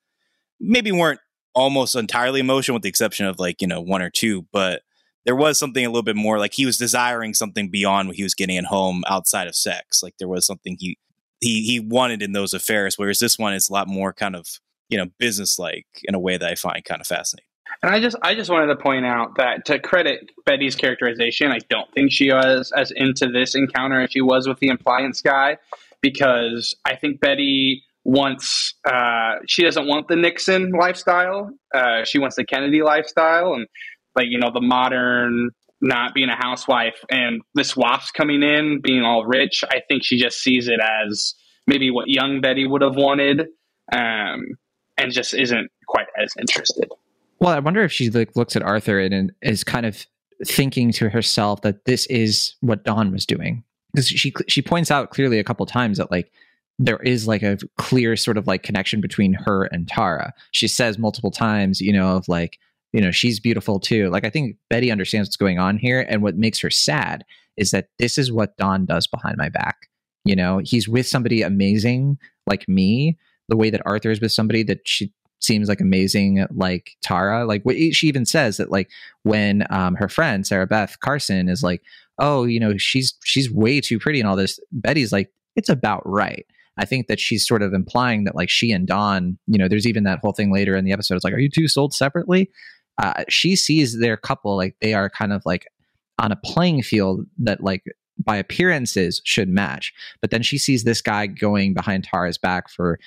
maybe weren't almost entirely emotional, with the exception of like, you know, one or two, but there was something a little bit more like he was desiring something beyond what he was getting at home outside of sex. Like there was something he, he, he wanted in those affairs. Whereas this one is a lot more kind of, you know, business-like in a way that I find kind of fascinating. And I just I just wanted to point out that, to credit Betty's characterization, I don't think she was as into this encounter as she was with the Impliance guy, because I think Betty wants uh, she doesn't want the Nixon lifestyle. Uh, she wants the Kennedy lifestyle, and like you know the modern not being a housewife, and this WAF's coming in being all rich. I think she just sees it as maybe what young Betty would have wanted, um, and just isn't quite as interested. Well, I wonder if she like, looks at Arthur and, and is kind of thinking to herself that this is what Dawn was doing. Because she she points out clearly a couple times that like there is like a clear sort of like connection between her and Tara. She says multiple times, you know, of like, you know, she's beautiful too. Like I think Betty understands what's going on here. And what makes her sad is that this is what Dawn does behind my back. You know, he's with somebody amazing like me, the way that Arthur is with somebody that she seems like amazing like Tara. Like she even says that like when um her friend Sarah Beth Carson is like, oh, you know, she's she's way too pretty and all this, Betty's like, it's about right. I think that she's sort of implying that like she and Dawn, you know, there's even that whole thing later in the episode, it's like, are you two sold separately? Uh she sees their couple like they are kind of like on a playing field that like by appearances should match, but then she sees this guy going behind Tara's back for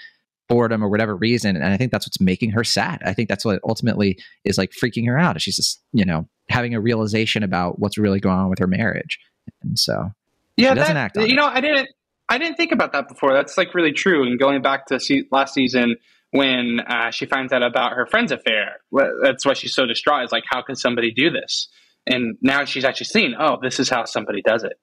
boredom or whatever reason, and I think that's what's making her sad. I think that's what ultimately is like freaking her out. She's just, you know, having a realization about what's really going on with her marriage, and so yeah, she doesn't that, act on you it. know, I didn't, I didn't think about that before. That's like really true. And going back to see, last season when uh, she finds out about her friend's affair, that's why she's so distraught. Is like, how can somebody do this? And now she's actually seen, oh, this is how somebody does it.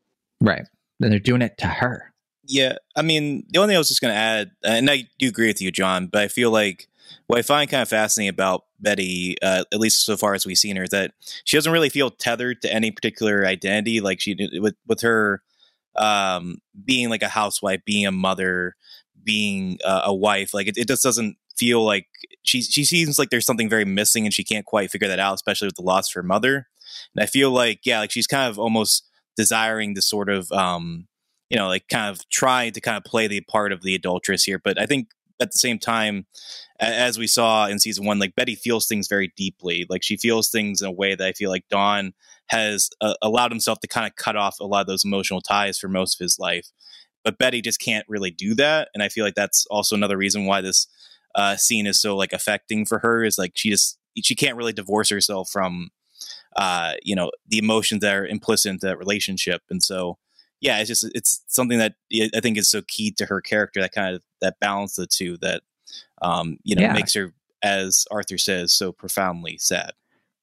Right. And they're doing it to her. Yeah, I mean, the only thing I was just going to add, and I do agree with you, John, but I feel like what I find kind of fascinating about Betty, uh, at least so far as we've seen her, is that she doesn't really feel tethered to any particular identity. Like she did with, with her um, being like a housewife, being a mother, being uh, a wife, like it, it just doesn't feel like she, she seems like there's something very missing and she can't quite figure that out, especially with the loss of her mother. And I feel like, yeah, like she's kind of almost desiring this sort of... Um, you know, like kind of trying to kind of play the part of the adulteress here. But I think at the same time, as we saw in season one, like Betty feels things very deeply. Like she feels things in a way that I feel like Dawn has uh, allowed himself to kind of cut off a lot of those emotional ties for most of his life. But Betty just can't really do that. And I feel like that's also another reason why this uh, scene is so like affecting for her, is like she just, she can't really divorce herself from, uh, you know, the emotions that are implicit in that relationship. And so, yeah, it's just, it's something that I think is so key to her character, that kind of, that balance of the two that, um, you know, yeah. makes her, as Arthur says, so profoundly sad.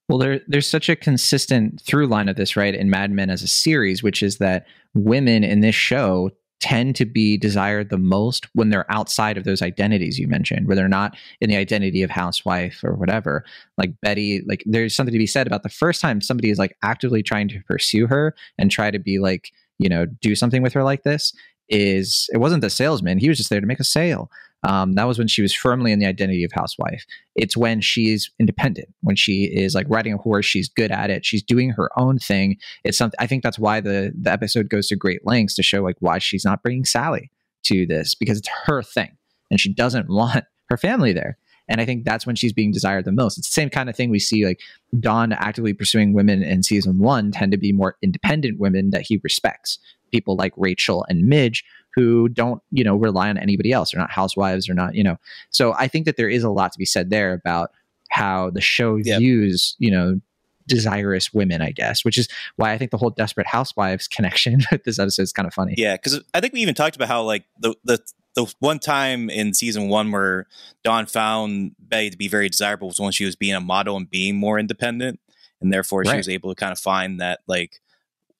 Well, there, there's such a consistent through line of this, right, in Mad Men as a series, which is that women in this show tend to be desired the most when they're outside of those identities you mentioned, where they're not in the identity of housewife or whatever. Like Betty, like there's something to be said about the first time somebody is like actively trying to pursue her and try to be like, you know, do something with her like this, is it wasn't the salesman. He was just there to make a sale. Um, that was when she was firmly in the identity of housewife. It's when she's independent, when she is like riding a horse, she's good at it. She's doing her own thing. It's something, I think that's why the, the episode goes to great lengths to show like why she's not bringing Sally to this, because it's her thing and she doesn't want her family there. And I think that's when she's being desired the most. It's the same kind of thing we see, like Dawn actively pursuing women in season one tend to be more independent women that he respects. People like Rachel and Midge, who don't, you know, rely on anybody else. They're not housewives, or not, you know. So I think that there is a lot to be said there about how the show yep. views, you know, desirous women, I guess, which is why I think the whole Desperate Housewives connection with this episode is kind of funny. Yeah, because I think we even talked about how like the the the one time in season one where Dawn found Betty to be very desirable was when she was being a model and being more independent, and therefore right. she was able to kind of find that like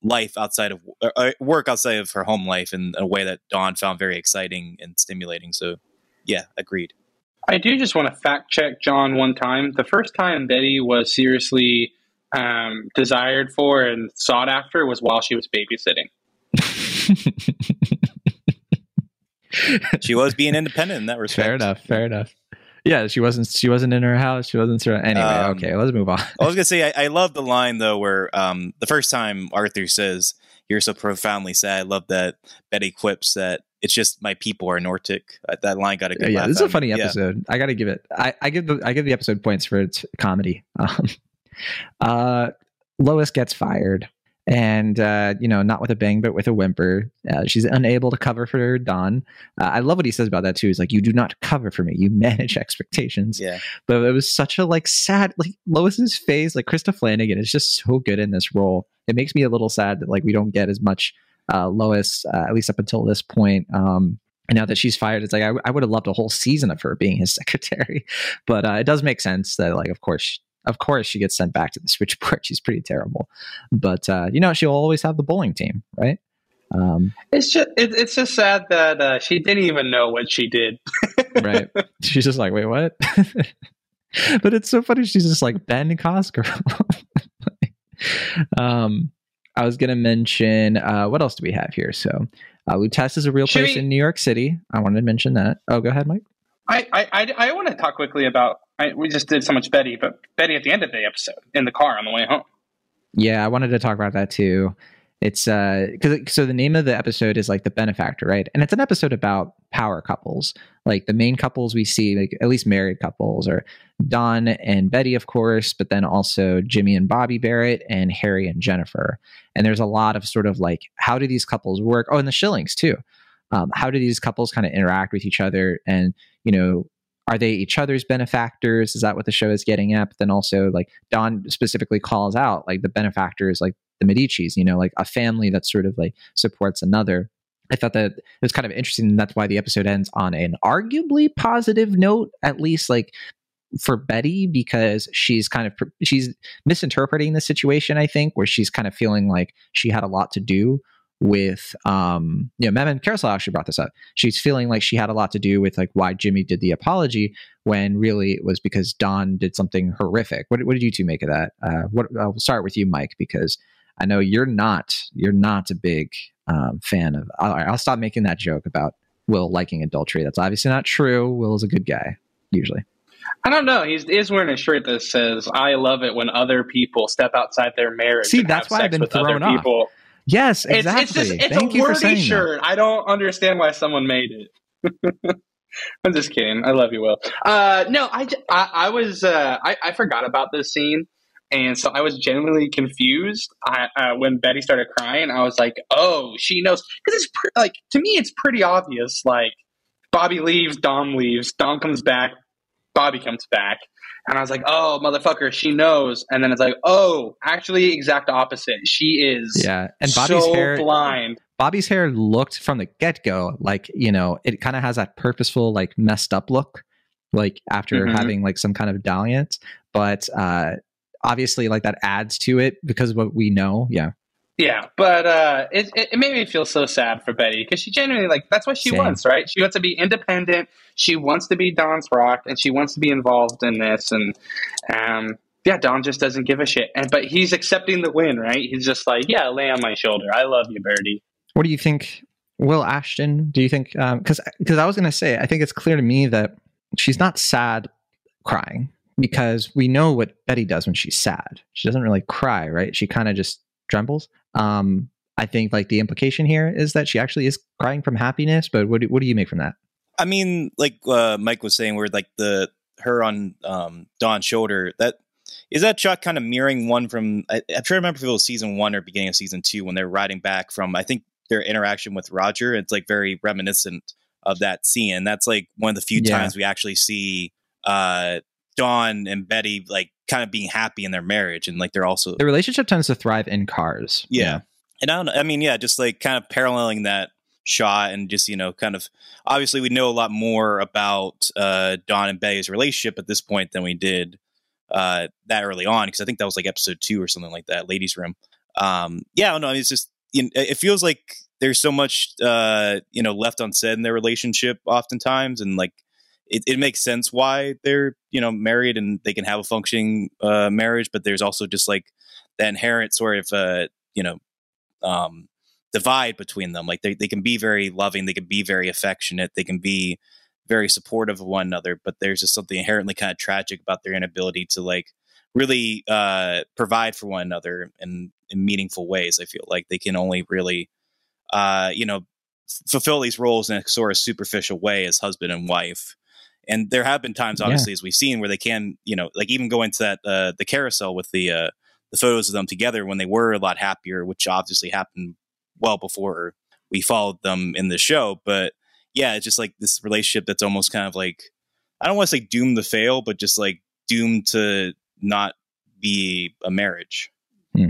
life outside of uh, work outside of her home life in a way that Dawn found very exciting and stimulating. So yeah, agreed. I do just want to fact check John one time. The first time Betty was seriously um, desired for and sought after was while she was babysitting. She was being independent in that respect. Fair enough. Fair enough. Yeah, she wasn't. She wasn't in her house. She wasn't. Anyway, um, okay, let's move on. I was gonna say, I, I love the line though, where um, the first time Arthur says, "You're so profoundly sad." I love that Betty quips that It's just my people are Nordic. That line got a good. Yeah, yeah this is a funny me. episode. Yeah. I got to give it. I, I give the I give the episode points for its comedy. Um, uh, Lois gets fired, and uh, you know, not with a bang, but with a whimper. Uh, she's unable to cover for Don. Uh, I love what he says about that too. He's like, "You do not cover for me. You manage expectations." Yeah. But it was such a like sad like Lois's face. Like Krista Flanagan is just so good in this role. It makes me a little sad that like we don't get as much. Uh, Lois, uh, at least up until this point, um, and now that she's fired, it's like I, I would have loved a whole season of her being his secretary. But uh, it does make sense that, like, of course, of course, she gets sent back to the switchboard. She's pretty terrible, but uh, you know, she'll always have the bowling team, right? Um, it's just it, it's just sad that uh, she didn't even know what she did. Right? She's just like, wait, what? But it's so funny. She's just like Ben Cosgrove. um. I was going to mention, uh, what else do we have here? So uh, Lutece is a real Should place we, in New York City. I wanted to mention that. Oh, go ahead, Mike. I I, I want to talk quickly about, I, we just did so much Betty, but Betty at the end of the episode in the car on the way home. Yeah, I wanted to talk about that too. It's uh, cause, so the name of the episode is like The Benefactor, right? And it's an episode about power couples, like the main couples we see, like at least married couples are Don and Betty, of course, but then also Jimmy and Bobbie Barrett and Harry and Jennifer. And there's a lot of sort of like, how do these couples work? Oh, and the Shillings too. Um, how do these couples kind of interact with each other? And, you know, are they each other's benefactors? Is that what the show is getting at? But then also like Don specifically calls out like the benefactors, like the Medicis, you know, like a family that sort of like supports another. I thought that it was kind of interesting. And that's why the episode ends on an arguably positive note, at least like for Betty, because she's kind of, she's misinterpreting the situation, I think, where she's kind of feeling like she had a lot to do with, um, you know, Mad Men Carousel actually brought this up. She's feeling like she had a lot to do with like why Jimmy did the apology when really it was because Don did something horrific. What, what did you two make of that? Uh, what, I'll start with you, Mike, because I know you're not you're not a big um, fan of. All right, I'll stop making that joke about Will liking adultery. That's obviously not true. Will's a good guy usually. I don't know. He's is wearing a shirt that says "I love it when other people step outside their marriage." See, and that's have why sex I've been with thrown off. People. Yes, exactly. It's, it's, just, it's Thank a you wordy for saying shirt. That. I don't understand why someone made it. I'm just kidding. I love you, Will. Uh, no, I, I, I was uh, I, I forgot about this scene. And so I was genuinely confused I, uh, when Betty started crying. I was like, "Oh, she knows." Because it's pre- like to me, it's pretty obvious. Like Bobbie leaves, Dom leaves, Dom comes back, Bobbie comes back, and I was like, "Oh, motherfucker, she knows." And then it's like, "Oh, actually, exact opposite. She is yeah." And Bobby's so hair, blind. Bobby's hair looked from the get go like you know it kind of has that purposeful like messed up look, like after mm-hmm. having like some kind of dalliance, but. uh Obviously, like that adds to it because of what we know. Yeah. Yeah. But uh, it, it made me feel so sad for Betty because she genuinely like that's what she Same. wants. Right. She wants to be independent. She wants to be Don's rock and she wants to be involved in this. And um, yeah, Don just doesn't give a shit. And but he's accepting the win. Right. He's just like, yeah, lay on my shoulder. I love you, Birdie. What do you think? Will Ashton, do you think? Because um, because I was going to say, I think it's clear to me that she's not sad crying. Because we know what Betty does when she's sad. She doesn't really cry, right? She kind of just trembles. Um, I think like the implication here is that she actually is crying from happiness. But what do, what do you make from that? I mean, like uh, Mike was saying, where like the her on um, Don's shoulder. That is that shot kind of mirroring one from. I, I'm trying to remember if it was season one or beginning of season two when they're riding back from. I think their interaction with Roger. It's like very reminiscent of that scene. And that's like one of the few yeah. times we actually see. Uh, Dawn and Betty like kind of being happy in their marriage and like they're also the relationship tends to thrive in cars yeah. yeah and I don't know I mean yeah just like kind of paralleling that shot and just you know kind of obviously we know a lot more about uh Dawn and Betty's relationship at this point than we did uh that early on because I think that was like episode two or something like that ladies room um yeah I don't know I mean, it's just you know, it feels like there's so much uh you know left unsaid in their relationship oftentimes and like It, it makes sense why they're, you know, married and they can have a functioning uh, marriage, but there's also just like the inherent sort of, uh, you know, um, divide between them. Like they, they can be very loving. They can be very affectionate. They can be very supportive of one another, but there's just something inherently kind of tragic about their inability to like really uh, provide for one another in, in meaningful ways. I feel like they can only really, uh, you know, fulfill these roles in a sort of superficial way as husband and wife. And there have been times, obviously, yeah. as we've seen, where they can, you know, like even go into that uh, the carousel with the uh, the photos of them together when they were a lot happier, which obviously happened well before we followed them in the show. But yeah, it's just like this relationship that's almost kind of like, I don't want to say doomed to fail, but just like doomed to not be a marriage. Hmm.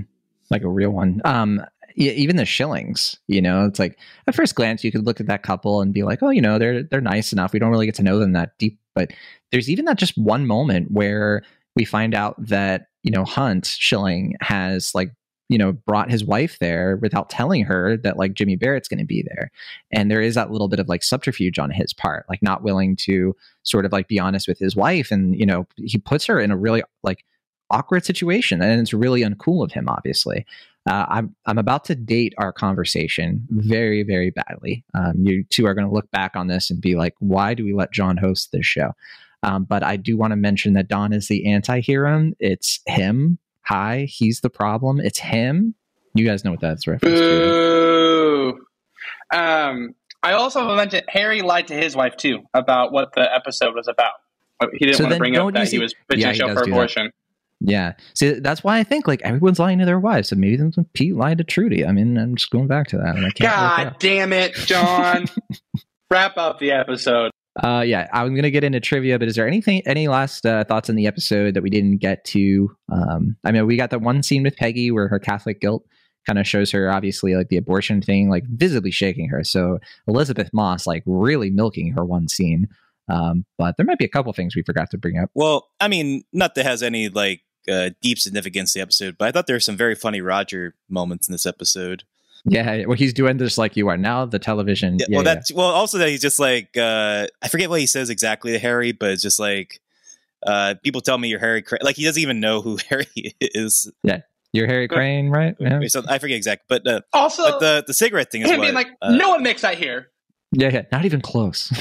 Like a real one. Um, yeah, even the Shillings, you know, it's like at first glance, you could look at that couple and be like, oh, you know, they're, they're nice enough. We don't really get to know them that deep, but there's even that just one moment where we find out that, you know, Hunt Schilling has like, you know, brought his wife there without telling her that like Jimmy Barrett's going to be there. And there is that little bit of like subterfuge on his part, like not willing to sort of like be honest with his wife. And, you know, he puts her in a really like awkward situation, and it's really uncool of him, obviously. Uh, I'm, I'm about to date our conversation very, very badly. Um, you two are going to look back on this and be like, why do we let John host this show? Um, but I do want to mention that Don is the anti-hero. It's him. Hi, he's the problem. It's him. You guys know what that's reference to. Um, I also mentioned Harry lied to his wife too about what the episode was about. He didn't so want to bring up that see, he was pitching yeah, a show for abortion. That. Yeah, see, that's why I think like everyone's lying to their wives. So maybe Pete lied to Trudy. I mean, I'm just going back to that. And I can't God damn it, John! Wrap up the episode. Uh, yeah, I'm going to get into trivia, but is there anything, any last uh, thoughts on the episode that we didn't get to? Um, I mean, we got that one scene with Peggy where her Catholic guilt kind of shows her, obviously, like the abortion thing, like visibly shaking her. So Elizabeth Moss, like really milking her one scene. Um, but there might be a couple things we forgot to bring up. Well, I mean, not that has any like uh, deep significance to the episode, but I thought there were some very funny Roger moments in this episode. Yeah, well, he's doing this like you are now, the television. Yeah, yeah, well, that's yeah. well, also that he's just like, uh, I forget what he says exactly to Harry, but it's just like, uh, people tell me you're Harry Crane. Like, he doesn't even know who Harry is. Yeah, you're Harry Crane, right? Yeah. So I forget exactly. But uh, also, but the, the cigarette thing is what, being like, uh, no one makes that here. Yeah, yeah, not even close.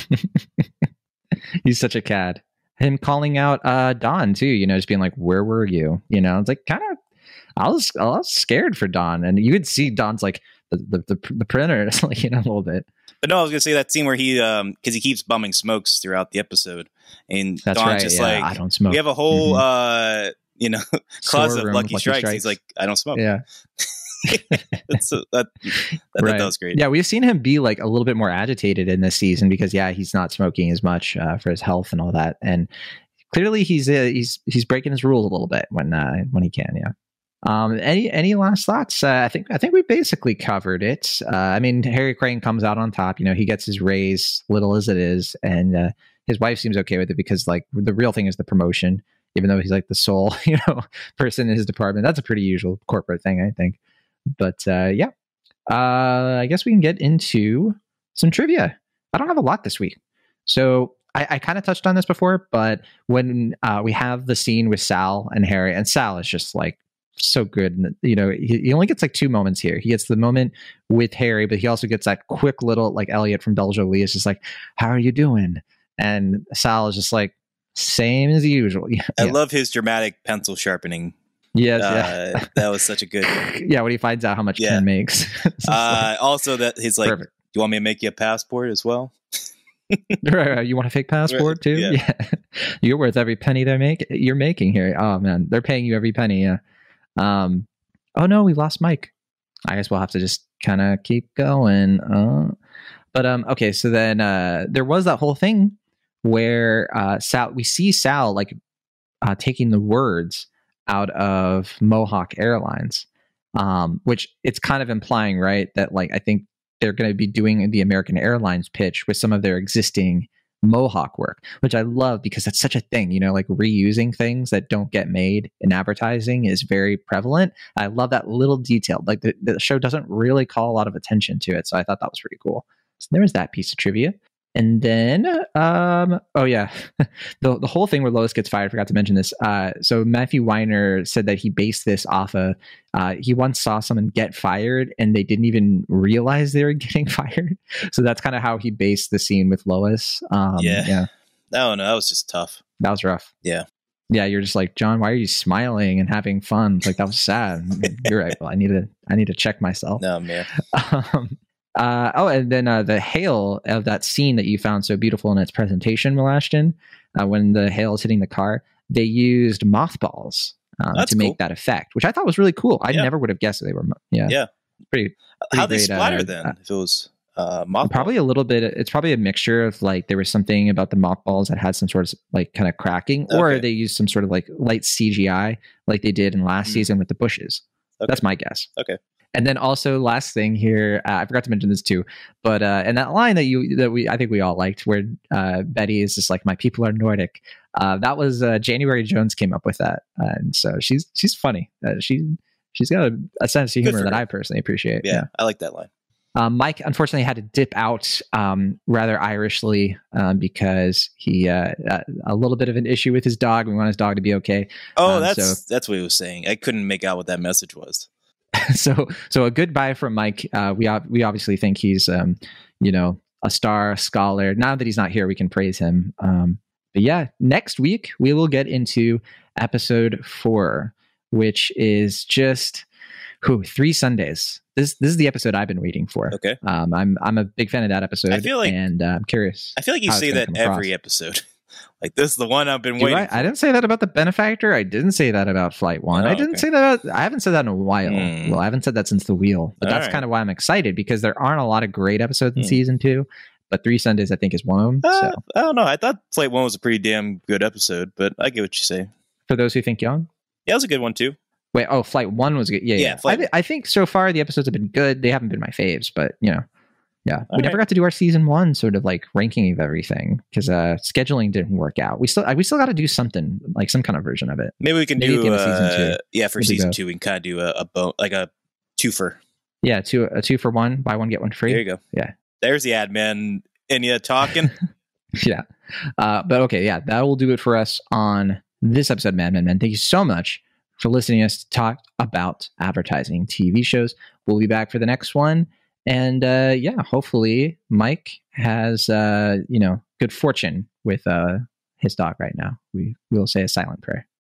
He's such a cad. Him calling out uh, Don, too, you know, just being like, where were you? You know, it's like kind of. I was I was scared for Don, and you could see Don's like the the, the printer is like in a little bit. But no, I was gonna say that scene where he um because he keeps bumming smokes throughout the episode, and That's Don's right, just yeah, like I don't smoke. We have a whole mm-hmm. uh you know closet of Lucky, Lucky Strikes. Strikes. He's like I don't smoke. Yeah. so that, that, right. that was great. Yeah, we've seen him be like a little bit more agitated in this season because yeah, he's not smoking as much uh, for his health and all that, and clearly he's uh, he's he's breaking his rules a little bit when uh, when he can. Yeah. Um, any, any last thoughts? Uh, I think, I think we basically covered it. Uh, I mean, Harry Crane comes out on top, you know, he gets his raise, little as it is. And, uh, his wife seems okay with it because like the real thing is the promotion, even though he's like the sole, you know, person in his department. That's a pretty usual corporate thing, I think. But, uh, yeah, uh, I guess we can get into some trivia. I don't have a lot this week. So I, I kind of touched on this before, but when, uh, we have the scene with Sal and Harry, and Sal is just like, so good, you know, he, he only gets like two moments here. He gets the moment with Harry, but he also gets that quick little like Elliot from Belle Jolie is just like, how are you doing? And Sal is just like, same as usual. Yeah. I love his dramatic pencil sharpening. Yes, uh, yeah. That was such a good yeah when he finds out how much yeah. Ken makes. uh like, also that he's like perfect. You want me to make you a passport as well? right, right. You want a fake passport too? Yeah, yeah. You're worth every penny they're make you're making here. Oh man, they're paying you every penny. Yeah. Um, oh no, we lost Mike. I guess we'll have to just kind of keep going. Uh, but, um, okay. So then, uh, there was that whole thing where, uh, Sal, we see Sal like, uh, taking the words out of Mohawk Airlines, um, which it's kind of implying, right. That like, I think they're going to be doing the American Airlines pitch with some of their existing Mohawk work, which I love because that's such a thing, you know, like reusing things that don't get made in advertising is very prevalent. I love that little detail. Like the, the show doesn't really call a lot of attention to it. So I thought that was pretty cool. So there was that piece of trivia. And then, um, oh yeah, the, the whole thing where Lois gets fired, I forgot to mention this. Uh, so Matthew Weiner said that he based this off of, uh, he once saw someone get fired and they didn't even realize they were getting fired. So that's kind of how he based the scene with Lois. Um, yeah. yeah. Oh no, that was just tough. That was rough. Yeah. Yeah. You're just like, John, why are you smiling and having fun? It's like, that was sad. You're right. Well, I need to, I need to check myself. No, man. um, Uh, oh, and then uh, the hail of that scene that you found so beautiful in its presentation, Will Ashton, uh, when the hail is hitting the car, they used mothballs um, to make cool. that effect, which I thought was really cool. I yeah. never would have guessed that they were. Yeah. Yeah. Pretty, pretty How great, they splatter uh, then? Uh, if it was uh, mothballs? Probably a little bit. It's probably a mixture of like there was something about the mothballs that had some sort of like kind of cracking, okay. or they used some sort of like light C G I like they did in last mm. season with the bushes. Okay. That's my guess. Okay. And then also last thing here, uh, I forgot to mention this too, but uh, and that line that you that we I think we all liked, where uh, Betty is just like, "My people are Nordic." Uh, that was uh, January Jones came up with that, uh, and so she's she's funny. Uh, she she's got a, a sense of humor that I personally appreciate. Yeah, yeah. I like that line. Um, Mike unfortunately had to dip out um, rather Irishly um, because he uh, had a little bit of an issue with his dog. We want his dog to be okay. Oh, um, that's so, that's what he was saying. I couldn't make out what that message was. So, so a goodbye from Mike. Uh, we we obviously think he's, um, you know, a star, a scholar. Now that he's not here, we can praise him. Um, but yeah, next week we will get into episode four, which is just whew, three Sundays. This this is the episode I've been waiting for. Okay, um, I'm I'm a big fan of that episode. I feel like, and uh, I'm curious. I feel like you say that every episode. Like, this is the one I've been Do waiting I, for. I didn't say that about The Benefactor. I didn't say that about Flight One. Oh, I didn't okay. say that. About, I haven't said that in a while. Mm. Well, I haven't said that since The Wheel. But All that's right. kind of why I'm excited, because there aren't a lot of great episodes in mm. season two. But Three Sundays, I think, is one of them. Uh, so. I don't know. I thought Flight One was a pretty damn good episode, but I get what you say. For those who think young? Yeah, it was a good one, too. Wait, oh, Flight One was good. Yeah, yeah. yeah. Flight I, I think so far the episodes have been good. They haven't been my faves, but, you know. Yeah, All we right. never got to do our season one sort of like ranking of everything because uh, scheduling didn't work out. We still we still got to do something like some kind of version of it. Maybe we can Maybe do uh, season two. Yeah, for Maybe season two we can kind of do a, a bo- like a two for yeah two a two for one buy one get one free. There you go. Yeah, there's the ad man in you talking. yeah, uh, but okay, yeah, that will do it for us on this episode of Mad Men Men. Thank you so much for listening to us talk about advertising T V shows. We'll be back for the next one. And uh, yeah, hopefully Mike has, uh, you know, good fortune with uh, his dog right now. We will say a silent prayer.